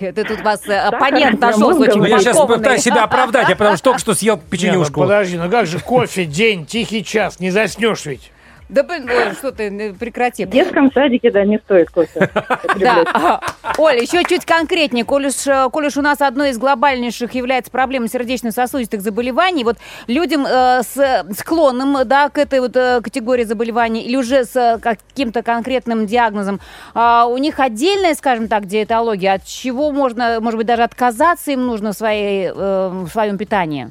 Это тут вас оппонент нашел очень подкованный. Я сейчас пытаюсь себя оправдать, я потому что только что съел печенюшку. Подожди, как же кофе, день, тихий час, не заснешь ведь? Да, что ты, прекрати. В детском садике, да, не стоит кофе. Да. Оля, еще чуть конкретнее. Коль уж у нас одной из глобальнейших является проблема сердечно-сосудистых заболеваний, вот людям с склонным, да, к этой вот категории заболеваний или уже с каким-то конкретным диагнозом, у них отдельная, скажем так, диетология, от чего можно, может быть, даже отказаться им нужно в своем питании?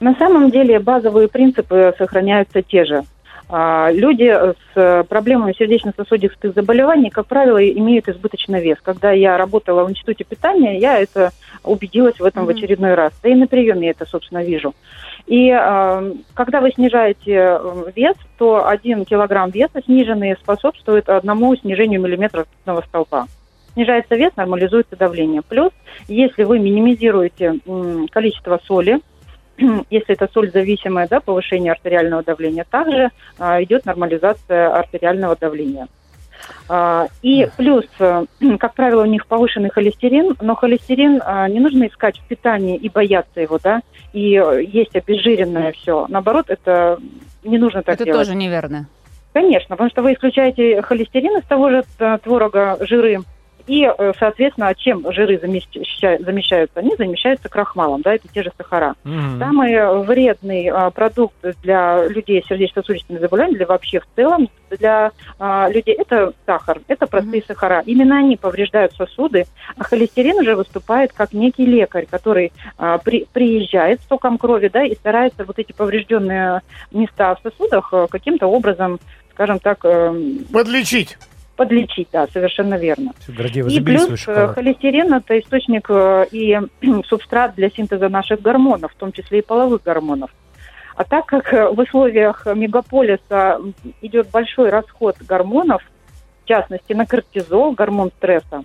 На самом деле базовые принципы сохраняются те же. Люди с проблемами сердечно-сосудистых заболеваний, как правило, имеют избыточный вес. Когда я работала в институте питания, я это убедилась в этом в очередной раз. Да и на приеме я это, собственно, вижу. И когда вы снижаете вес, то 1 килограмм веса сниженный способствует одному снижению миллиметра ртутного столба. Снижается вес, нормализуется давление. Плюс, если вы минимизируете количество соли, если это соль зависимая, да, повышение артериального давления, также идет нормализация артериального давления. И плюс, как правило, у них повышенный холестерин, но холестерин не нужно искать в питании и бояться его, да, и есть обезжиренное все. Наоборот, это не нужно так делать. Это тоже неверно. Конечно, потому что вы исключаете холестерин из того же творога, жиры. И, соответственно, чем жиры замещаются? Они замещаются крахмалом, да, это те же сахара. Самый вредный продукт для людей с сердечно-сосудистыми заболеваниями, для вообще в целом, для людей, это сахар, это простые сахара. Именно они повреждают сосуды, а холестерин уже выступает как некий лекарь, который приезжает с током крови, да, и старается вот эти поврежденные места в сосудах каким-то образом, скажем так... Подлечить, да, совершенно верно. Гордеева, и плюс холестерин – это источник и субстрат для синтеза наших гормонов, в том числе и половых гормонов. А так как в условиях мегаполиса идет большой расход гормонов, в частности на кортизол, гормон стресса,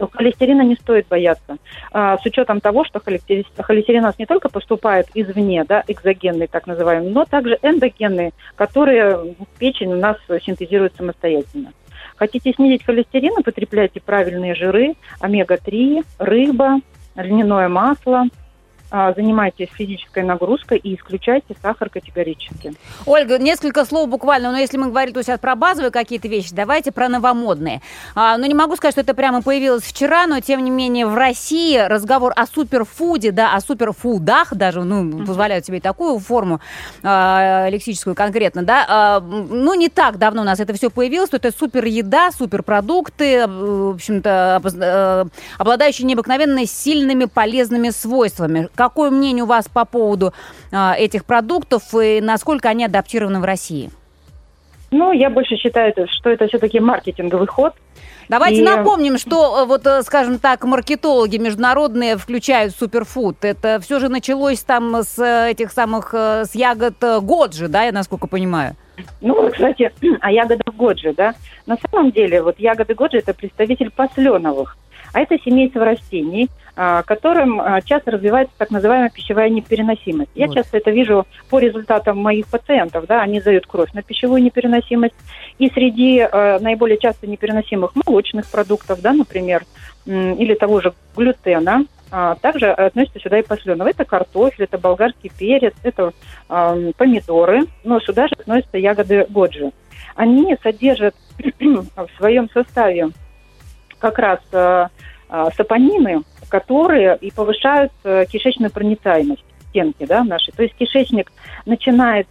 то холестерина не стоит бояться. С учетом того, что холестерин у нас не только поступает извне, да, экзогенный, так называемый, но также эндогенный, которые печень у нас синтезирует самостоятельно. Хотите снизить холестерин, употребляйте правильные жиры, омега-3, рыба, льняное масло. Занимайтесь физической нагрузкой и исключайте сахар категорически. Ольга, несколько слов буквально, но если мы говорим то сейчас про базовые какие-то вещи, давайте про новомодные. Но не могу сказать, что это прямо появилось вчера, но тем не менее в России разговор о суперфуде, да, о суперфудах даже, позволяют себе и такую форму лексическую конкретно, да, не так давно у нас это все появилось, что это супереда, суперпродукты, в общем-то, обладающие необыкновенно сильными полезными свойствами. Какое мнение у вас по поводу этих продуктов и насколько они адаптированы в России? Я больше считаю, что это все-таки маркетинговый ход. Давайте напомним, что, скажем так, маркетологи международные включают суперфуд. Это все же началось там с ягод годжи, да, я насколько понимаю? Кстати, о ягодах годжи, да. На самом деле, ягоды годжи – это представитель посленовых. А это семейство растений, которым часто развивается так называемая пищевая непереносимость. Я часто это вижу по результатам моих пациентов. Да, они сдают кровь на пищевую непереносимость. И среди наиболее часто непереносимых молочных продуктов, да, например, или того же глютена, также относятся сюда и посленовые. Это картофель, это болгарский перец, это помидоры. Но сюда же относятся ягоды годжи. Они содержат в своем составе как раз сапонины, которые и повышают кишечную проницаемость стенки, да, нашей. То есть кишечник начинает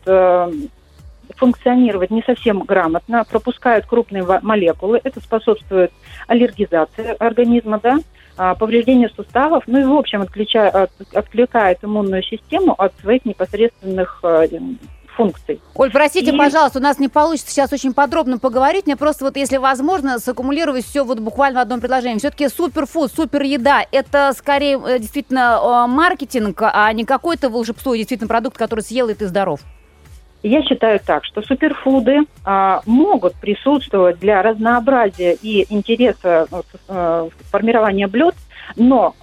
функционировать не совсем грамотно, пропускают крупные молекулы, это способствует аллергизации организма, да, повреждению суставов, и в общем откликает иммунную систему от своих непосредственных функций. Оль, простите, пожалуйста, у нас не получится сейчас очень подробно поговорить. Мне просто если возможно, саккумулировать все буквально в одном предложении. Все-таки суперфуд, супереда – это скорее действительно маркетинг, а не какое-то волшебство, действительно продукт, который съел, и ты здоров. Я считаю так, что суперфуды могут присутствовать для разнообразия и интереса формирования блюд, но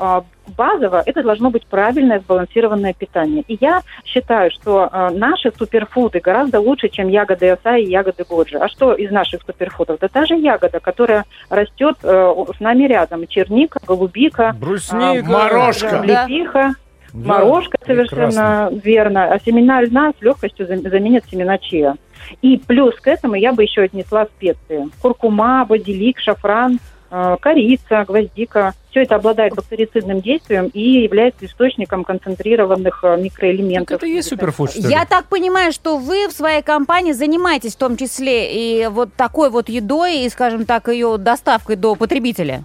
базово это должно быть правильное сбалансированное питание. И я считаю, что наши суперфуды гораздо лучше, чем ягоды асаи и ягоды годжи. А что из наших суперфудов? Да та же ягода, которая растет с нами рядом. Черника, голубика, брусника, морожка, лепиха. Да, морожка, совершенно верно. А семена льна с легкостью заменят семена чиа. И плюс к этому я бы еще отнесла специи. Куркума, базилик, шафран, корица, гвоздика. Все это обладает бактерицидным действием и является источником концентрированных микроэлементов. Так это и есть суперфуд, что ли? Я так понимаю, что вы в своей компании занимаетесь в том числе и вот такой вот едой, и, скажем так, ее доставкой до потребителя.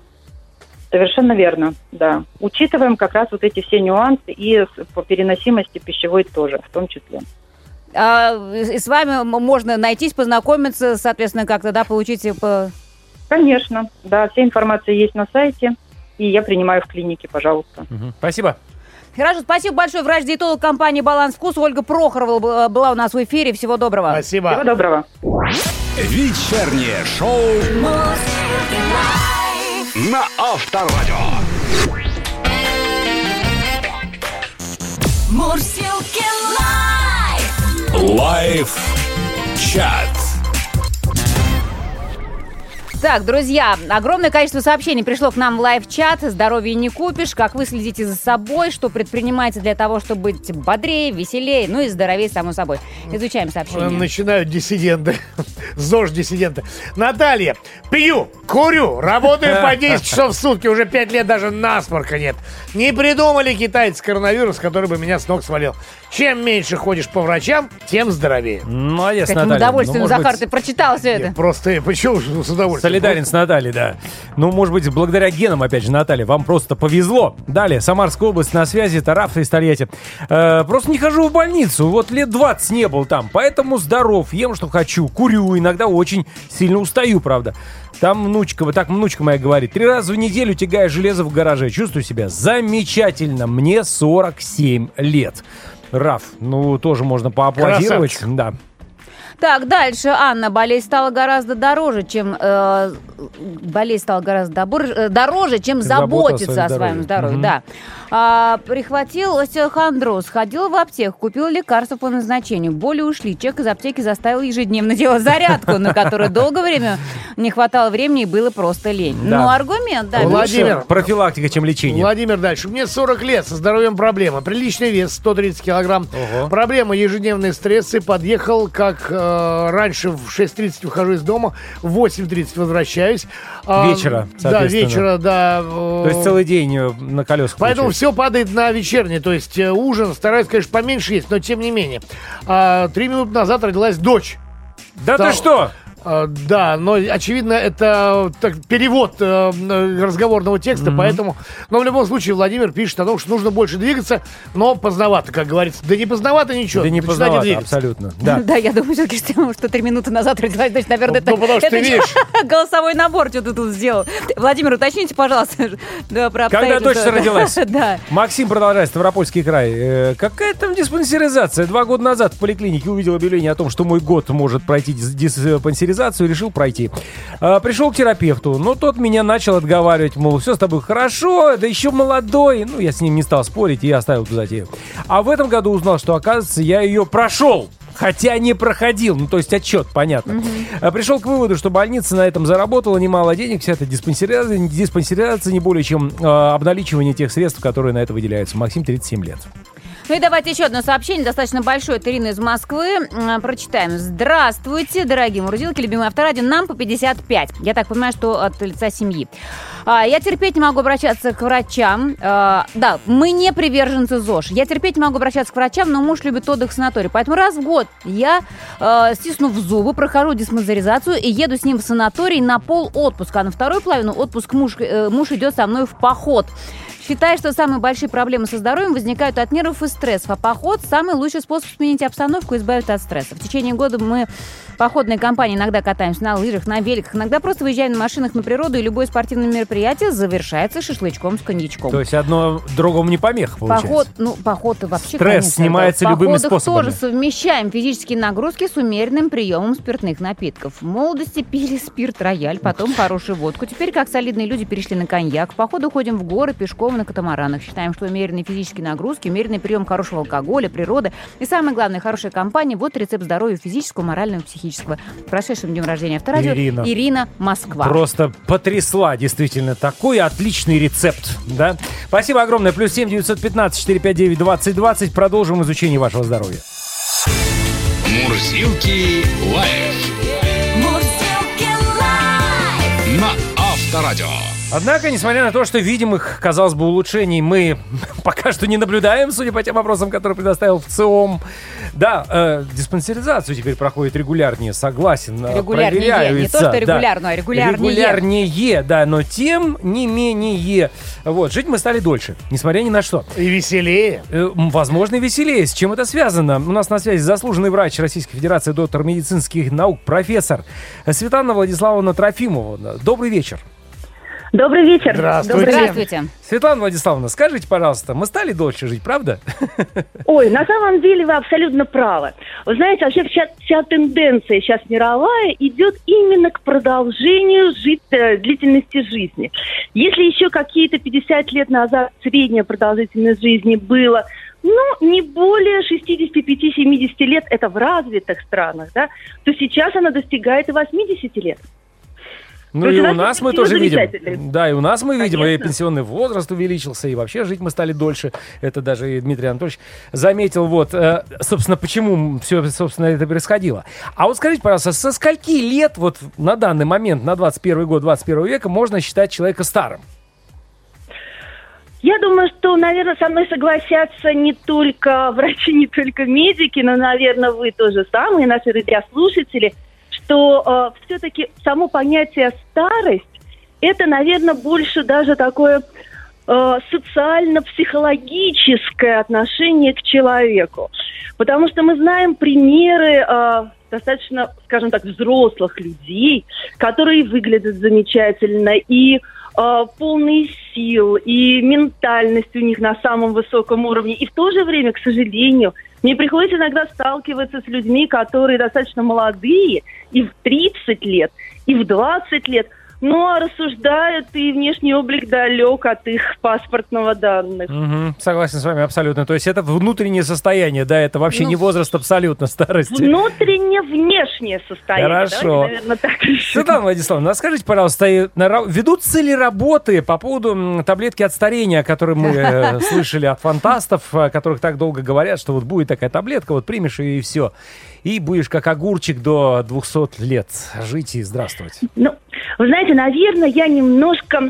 Совершенно верно, да. Учитываем как раз вот эти все нюансы и по переносимости пищевой тоже, в том числе. И с вами можно найтись, познакомиться, соответственно, как-то, да, получить... Конечно, да, вся информация есть на сайте, и я принимаю в клинике, пожалуйста. Угу. Спасибо. Хорошо, спасибо большое. Врач-диетолог компании «Баланс вкуса» Ольга Прохорова была у нас в эфире. Всего доброго. Спасибо. Всего доброго. Вечернее шоу на Авторадио. Мурзилки Лайф. Лайф-чат. Так, друзья, огромное количество сообщений пришло к нам в лайв-чат. Здоровье не купишь, как вы следите за собой, что предпринимаете для того, чтобы быть бодрее, веселее, ну и здоровее, само собой. Изучаем сообщения. Начинают диссиденты. ЗОЖ-диссиденты. Наталья, пью, курю, работаю по 10 часов в сутки, уже 5 лет даже насморка нет. Не придумали китайцы коронавирус, который бы меня с ног свалил. Чем меньше ходишь по врачам, тем здоровее. Молодец, Наталья. С каким удовольствием, Захар, ты прочитал все это? Просто, почему с удовольствием? Солидарен с Натальей, да. Ну, может быть, благодаря генам, опять же, Наталья, вам просто повезло. Далее, Самарская область, на связи, Тараф из Тольятти. Просто не хожу в больницу, вот лет 20 не был там, поэтому здоров, ем, что хочу, курю, иногда очень сильно устаю, правда. Там внучка моя говорит, 3 раза в неделю тягаю железо в гараже, чувствую себя замечательно, мне 47 лет. Раф, ну, тоже можно поаплодировать. Красавчик. Да. Так, дальше, Анна, болезнь стала гораздо дороже, чем заботиться о своем здоровье. Угу. Да. Прихватил остеохондроз, ходил в аптеку, купил лекарства по назначению, боли ушли, чек из аптеки заставил ежедневно делать зарядку, на которую долгое время не хватало времени и было просто лень. Ну, аргумент, да. Владимир, профилактика, чем лечение. Владимир, дальше. Мне 40 лет, со здоровьем проблема. Приличный вес, 130 килограмм. Проблема, ежедневные стрессы, подъехал как... Раньше в 6:30 ухожу из дома, в 8:30 возвращаюсь. Вечера, соответственно. Да, вечера, да. То есть целый день на колесах. Поэтому все падает на вечерний. То есть ужин стараюсь, конечно, поменьше есть, но тем не менее. 3 минуты назад родилась дочь. Да ты что? Да, но, очевидно, это перевод разговорного текста, поэтому... Но в любом случае Владимир пишет о том, что нужно больше двигаться, но поздновато, как говорится. Да не поздновато ничего. Да не поздновато, абсолютно. Да, я думаю, все-таки, что 3 минуты назад родилась, значит, наверное, это голосовой набор что-то тут сделал. Владимир, уточните, пожалуйста, про обстоятельства. Когда дочь родилась? Да. Максим продолжает, Ставропольский край. Какая там диспансеризация? 2 года назад в поликлинике увидел объявление о том, что мой год может пройти диспансеризацию. Решил пройти. Пришел к терапевту, но тот меня начал отговаривать, мол, все с тобой хорошо, да еще молодой. Ну, я с ним не стал спорить и оставил эту затею. А в этом году узнал, что, оказывается, я ее прошел. Хотя не проходил, ну то есть отчет, понятно. Пришел к выводу, что больница на этом заработала немало денег. Вся эта диспансеризация не более чем обналичивание тех средств, которые на это выделяются. Максим, 37 лет. Ну и давайте еще одно сообщение, достаточно большое, это Ирина из Москвы. Прочитаем. Здравствуйте, дорогие мурзилки, любимые Авторадио, нам по 55. Я так понимаю, что от лица семьи. Я терпеть не могу обращаться к врачам. Да, мы не приверженцы ЗОЖ. Я терпеть не могу обращаться к врачам, но муж любит отдых в санатории. Поэтому раз в год я, стиснув зубы, прохожу диспансеризацию и еду с ним в санаторий на пол отпуска. А на вторую половину отпуск муж идет со мной в поход. Считаю, что самые большие проблемы со здоровьем возникают от нервов и стрессов. А поход – самый лучший способ сменить обстановку и избавиться от стресса. В течение года мы походной компанией иногда катаемся на лыжах, на великах, иногда просто выезжаем на машинах на природу, и любое спортивное мероприятие завершается шашлычком с коньячком. То есть одно другому не помеха, получается? Поход вообще, стресс, конечно, снимается любыми способами. В походах тоже совмещаем физические нагрузки с умеренным приемом спиртных напитков. В молодости пили спирт рояль, потом хорошую водку. Теперь, как солидные люди, перешли на коньяк. В походы ходим в горы, пешком, на катамаранах. Считаем, что умеренные физические нагрузки, умеренный прием хорошего алкоголя, природы и, самое главное, хорошая компания. Вот рецепт здоровья физического, морального и психического. С прошедшим днем рождения Авторадио. Ирина, Москва. Просто потрясла, действительно, такой отличный рецепт. Да? Спасибо огромное. Плюс 7 915 459 2020. Продолжим изучение вашего здоровья. Мурзилки Лайф. На Авторадио. Однако, несмотря на то, что видимых, казалось бы, улучшений мы пока что не наблюдаем, судя по тем вопросам, которые предоставил ВЦИОМ. Да, диспансеризацию теперь проходит регулярнее, согласен. Регулярнее, не то что регулярно, да. А регулярнее. Регулярнее, да, но тем не менее. Вот, жить мы стали дольше, несмотря ни на что. И веселее. Возможно, веселее. С чем это связано? У нас на связи заслуженный врач Российской Федерации, доктор медицинских наук, профессор Светлана Владиславовна Трофимова. Добрый вечер. Добрый вечер. Здравствуйте. Здравствуйте. Светлана Владиславовна, скажите, пожалуйста, мы стали дольше жить, правда? Ой, на самом деле вы абсолютно правы. Вы знаете, вообще вся тенденция сейчас мировая идет именно к продолжению длительности жизни. Если еще какие-то 50 лет назад средняя продолжительность жизни была... не более 65-70 лет, это в развитых странах, да, то сейчас она достигает и 80 лет. И у нас мы тоже видим. Да, и у нас мы видим, и пенсионный возраст увеличился, и вообще жить мы стали дольше. Это даже Дмитрий Анатольевич заметил, собственно, почему все, собственно, это происходило. А вот скажите, пожалуйста, со скольки лет вот на данный момент, на 21 год 21 века можно считать человека старым? Я думаю, что, наверное, со мной согласятся не только врачи, не только медики, но, наверное, вы тоже самые, наши радиослушатели, что все-таки само понятие «старость» – это, наверное, больше даже такое социально-психологическое отношение к человеку. Потому что мы знаем примеры достаточно, скажем так, взрослых людей, которые выглядят замечательно и полные сил, и ментальность у них на самом высоком уровне. И в то же время, к сожалению, мне приходится иногда сталкиваться с людьми, которые достаточно молодые, и в 30 лет, и в 20 лет, рассуждают, и внешний облик далек от их паспортного данных. Угу, согласен с вами абсолютно. То есть это внутреннее состояние, да, это вообще не возраст абсолютно, старость. Внутренне-внешнее состояние. Хорошо. Давайте, наверное, так. Светлана Владиславовна, скажите, пожалуйста, ведутся ли работы по поводу таблетки от старения, о которой мы слышали от фантастов, о которых так долго говорят, что вот будет такая таблетка, вот примешь ее и все. И будешь как огурчик до 200 лет жить и здравствовать. Вы знаете, наверное, я немножко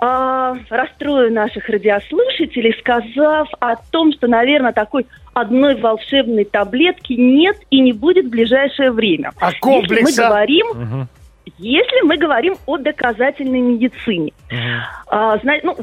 расстрою наших радиослушателей, сказав о том, что, наверное, такой одной волшебной таблетки нет и не будет в ближайшее время. А комплекса? Если мы говорим о доказательной медицине. Вы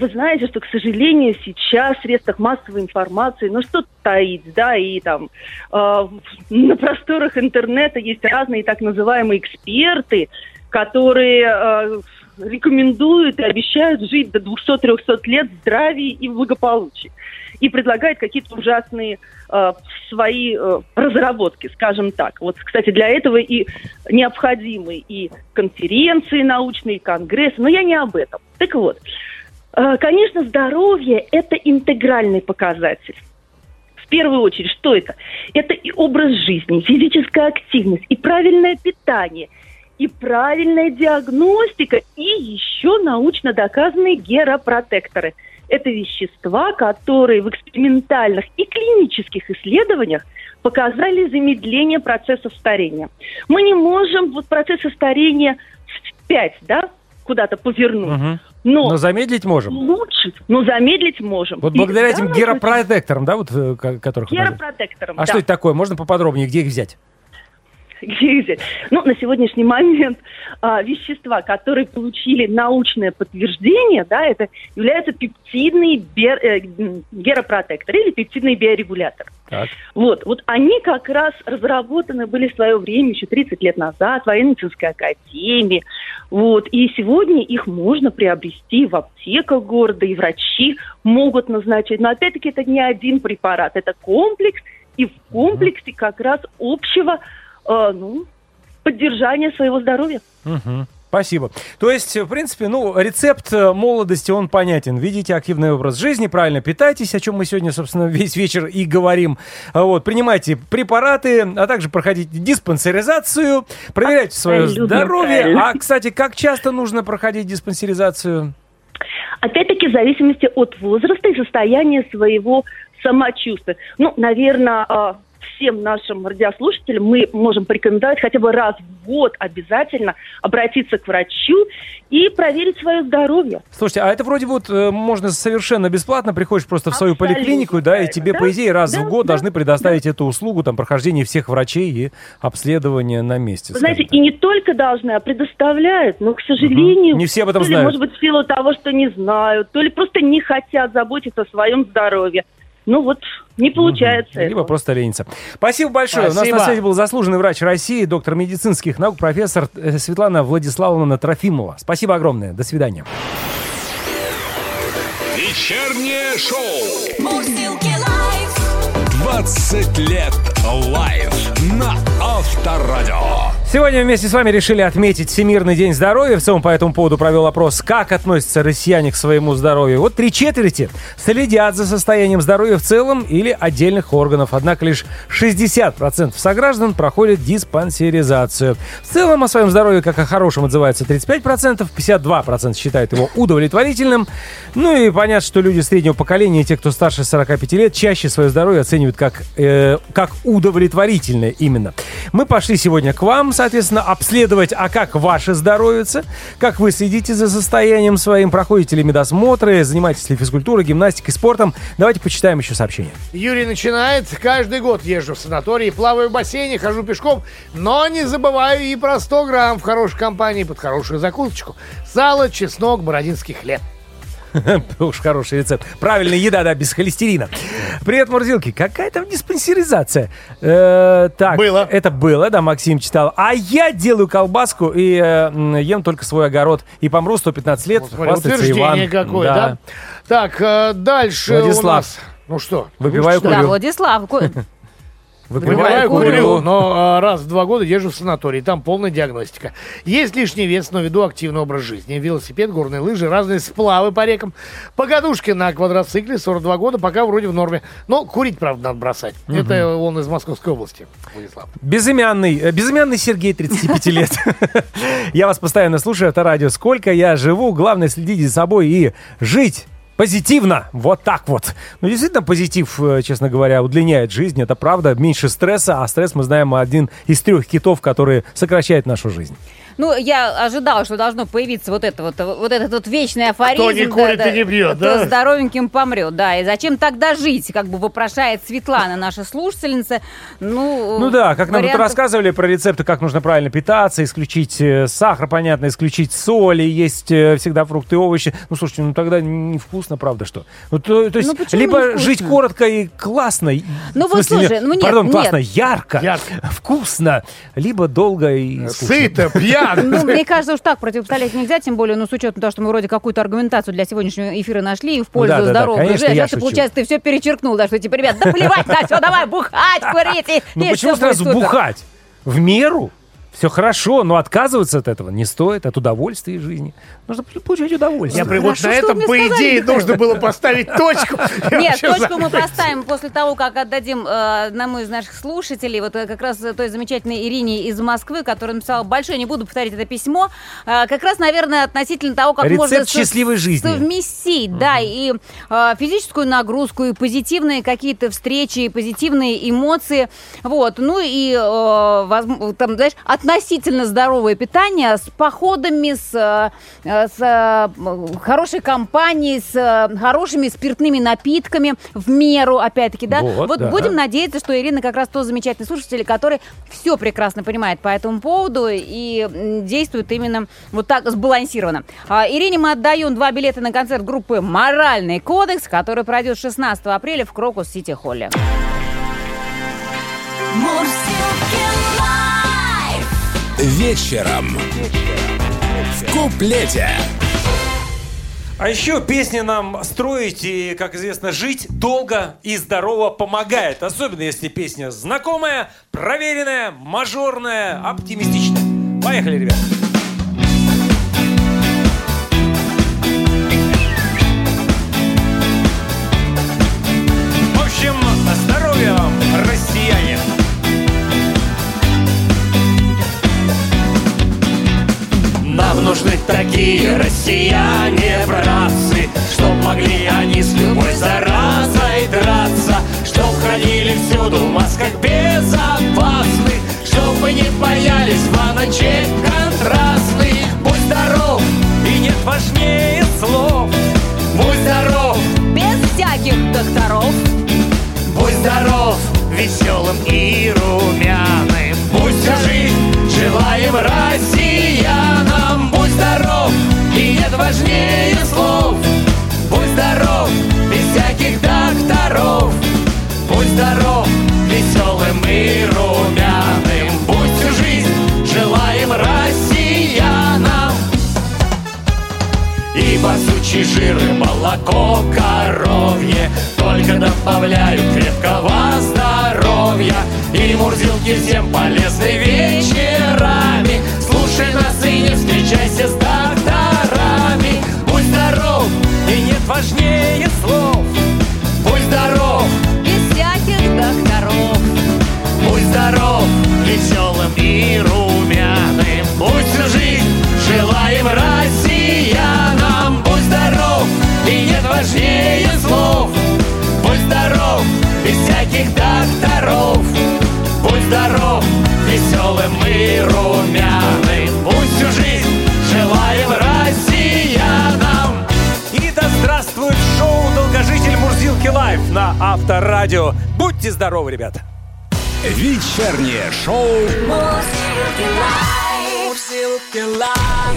знаете, что, к сожалению, сейчас в средствах массовой информации, что таить, да, и там на просторах интернета есть разные так называемые эксперты, которые рекомендуют и обещают жить до 200-300 лет в здравии и в благополучии. И предлагают какие-то ужасные свои разработки, скажем так. Вот, кстати, для этого и необходимы и конференции научные, и конгрессы, но я не об этом. Так вот, конечно, здоровье – это интегральный показатель. В первую очередь, что это? Это и образ жизни, физическая активность, и правильное питание – и правильная диагностика, и еще научно доказанные геропротекторы. Это вещества, которые в экспериментальных и клинических исследованиях показали замедление процессов старения. Мы не можем процессы старения вспять, куда-то повернуть. Но замедлить можем. Улучшить, но замедлить можем. Вот благодаря этим геропротекторам, которых вы назвали? Геропротекторам, что это такое? Можно поподробнее, где их взять? На сегодняшний момент вещества, которые получили научное подтверждение, это являются пептидные геропротекторы или пептидные биорегуляторы. Они как раз разработаны были в свое время, еще 30 лет назад, в военно-медицинской академии. И сегодня их можно приобрести в аптеках города, и врачи могут назначать. Но опять-таки это не один препарат, это комплекс, и в комплексе как раз общего поддержание своего здоровья. Спасибо. То есть, в принципе, рецепт молодости, он понятен. Ведите активный образ жизни, правильно питайтесь, о чем мы сегодня, собственно, весь вечер и говорим. Принимайте препараты, а также проходите диспансеризацию, проверяйте свое здоровье. А, кстати, как часто нужно проходить диспансеризацию? Опять-таки, в зависимости от возраста и состояния своего самочувствия. Наверное, всем нашим радиослушателям мы можем порекомендовать хотя бы раз в год обязательно обратиться к врачу и проверить свое здоровье. Слушайте, а это вроде вот можно совершенно бесплатно, приходишь просто в свою поликлинику, да, и тебе, да? по идее, раз в год должны предоставить эту услугу, там, прохождение всех врачей и обследование на месте. Вы знаете, и не только должны, а предоставляют, но, к сожалению... Не все об этом знают. Может быть, в силу того, что не знают, то ли просто не хотят заботиться о своем здоровье. Ну вот, не получается этого. Либо просто ленится. Спасибо большое. Спасибо. У нас на связи был заслуженный врач России, доктор медицинских наук, профессор Светлана Владиславовна Трофимова. Спасибо огромное. До свидания. Вечернее шоу. Мурзилки Лайф. 20 лет лайв на Авторадио. Сегодня вместе с вами решили отметить Всемирный день здоровья. В целом по этому поводу провел опрос, как относятся россияне к своему здоровью. Вот 3/4 следят за состоянием здоровья в целом или отдельных органов. Однако лишь 60% сограждан проходят диспансеризацию. В целом о своем здоровье как о хорошем отзываются 35%, 52% считают его удовлетворительным. Ну и понятно, что люди среднего поколения и те, кто старше 45 лет, чаще свое здоровье оценивают как удовлетворительное именно. Мы пошли сегодня к вам, соответственно, обследовать, а как ваше здоровьице, как вы следите за состоянием своим, проходите ли медосмотры, занимаетесь ли физкультурой, гимнастикой, спортом. Давайте почитаем еще сообщения. Юрий начинает. Каждый год езжу в санаторий, плаваю в бассейне, хожу пешком, но не забываю и про 100 грамм в хорошей компании под хорошую закусочку. Сало, чеснок, бородинский хлеб. Уж хороший рецепт. Правильная еда, да, без холестерина. Привет, Мурзилки. Какая там диспансеризация? Так, было. Это было, да, Максим читал. А я делаю колбаску и ем только свой огород. И помру 115 лет. Вот, утверждение какое, да? Так, дальше Владислав. У нас... Ну что? Выпиваю курю. Да, Владислав, Выпиваю курю, но раз в 2 года езжу в санаторий, там полная диагностика. Есть лишний вес, но веду активный образ жизни. Велосипед, горные лыжи, разные сплавы по рекам. Погодушки на квадроцикле, 42 года, пока вроде в норме. Но курить, правда, надо бросать. Это он из Московской области, Владислав. Безымянный Сергей, 35 лет. Я вас постоянно слушаю, это радио. Сколько я живу, главное следить за собой и жить. Позитивно, вот так вот. Ну, действительно, позитив, честно говоря, удлиняет жизнь, это правда, меньше стресса, а стресс, мы знаем, один из 3 китов, которые сокращают нашу жизнь. Ну, я ожидала, что должно появиться вот этот вечный афоризм. Кто не курит, да, и не бьет, да? Кто здоровеньким помрет, да. И зачем тогда жить, как бы вопрошает Светлана, наша слушательница. Ну да, как нам тут рассказывали про рецепты, как нужно правильно питаться, исключить сахар, понятно, исключить соль, и есть всегда фрукты и овощи. Ну, слушайте, ну тогда невкусно, правда, что? Ну, то есть, либо жить коротко и классно. Ну, вот слушай, ну нет, пардон, классно, ярко, вкусно, либо долго и... Сыто, пьяно. Ну, мне кажется, уж так противопоставлять нельзя, тем более, ну, с учетом того, что мы вроде какую-то аргументацию для сегодняшнего эфира нашли и в пользу здорового. Конечно, я шучу. Получается, ты все перечеркнул, да, что типа, ребят, да плевать, да, все, давай, бухать, курить. Ну, почему сразу бухать? В меру? Все хорошо, но отказываться от этого не стоит, от удовольствия жизни. Нужно получать удовольствие. Я привык на этом, по идее, нужно было поставить точку. Нет, точку мы поставим после того, как отдадим одному из наших слушателей, вот как раз той замечательной Ирине из Москвы, которая написала большое, не буду повторять это письмо, как раз, наверное, относительно того, как можно совместить, да, и физическую нагрузку, и позитивные какие-то встречи, и позитивные эмоции. Вот, ну и, там, знаешь, от относительно здоровое питание с походами, с хорошей компанией, с хорошими спиртными напитками в меру, опять-таки, да? Вот, будем надеяться, что Ирина как раз тот замечательный слушатель, который все прекрасно понимает по этому поводу и действует именно вот так сбалансированно. Ирине мы отдаем 2 билета на концерт группы «Моральный кодекс», который пройдет 16 апреля в Крокус-Сити-Холле. Вечером. В куплете. А еще песни нам строить и, как известно, жить долго и здорово помогает. Особенно, если песня знакомая, проверенная, мажорная, оптимистичная. Поехали, ребят. В общем, здоровья вам, россияне. Нам нужны такие россияне братцы, что могли они с любой заразой драться, что хранили всюду в масках безопасных, чтобы не боялись фанатчей контрастных. Будь здоров, и нет важнее слов. Будь здоров, без всяких докторов. Будь здоров, веселым и румяным. Пусть всю жизнь желаем россиянам. Будь здоров, и нет важнее слов. Будь здоров, без всяких докторов. Будь здоров, веселым и румяным. Будь всю жизнь желаем россиянам. Ибо сучий жир и молоко коровье только добавляют крепкого здоровья. И мурзилки всем полезны вечерами. Слушай нас и не встречайся с докторами. Будь здоров, и нет важнее слов. Будь здоров, без всяких докторов. Будь здоров, веселым и румяным. Будь всю жизнь желаем россиянам. Будь здоров, и нет важнее слов. Будь здоров, без всяких докторов. Будь здоров, веселым и румяным. Будь всю жизнь желаем россиянам. И да здравствует шоу «Долгожитель Мурзилки Лайф» на Авторадио. Будьте здоровы, ребята! Вечернее шоу «Мурзилки Лайф».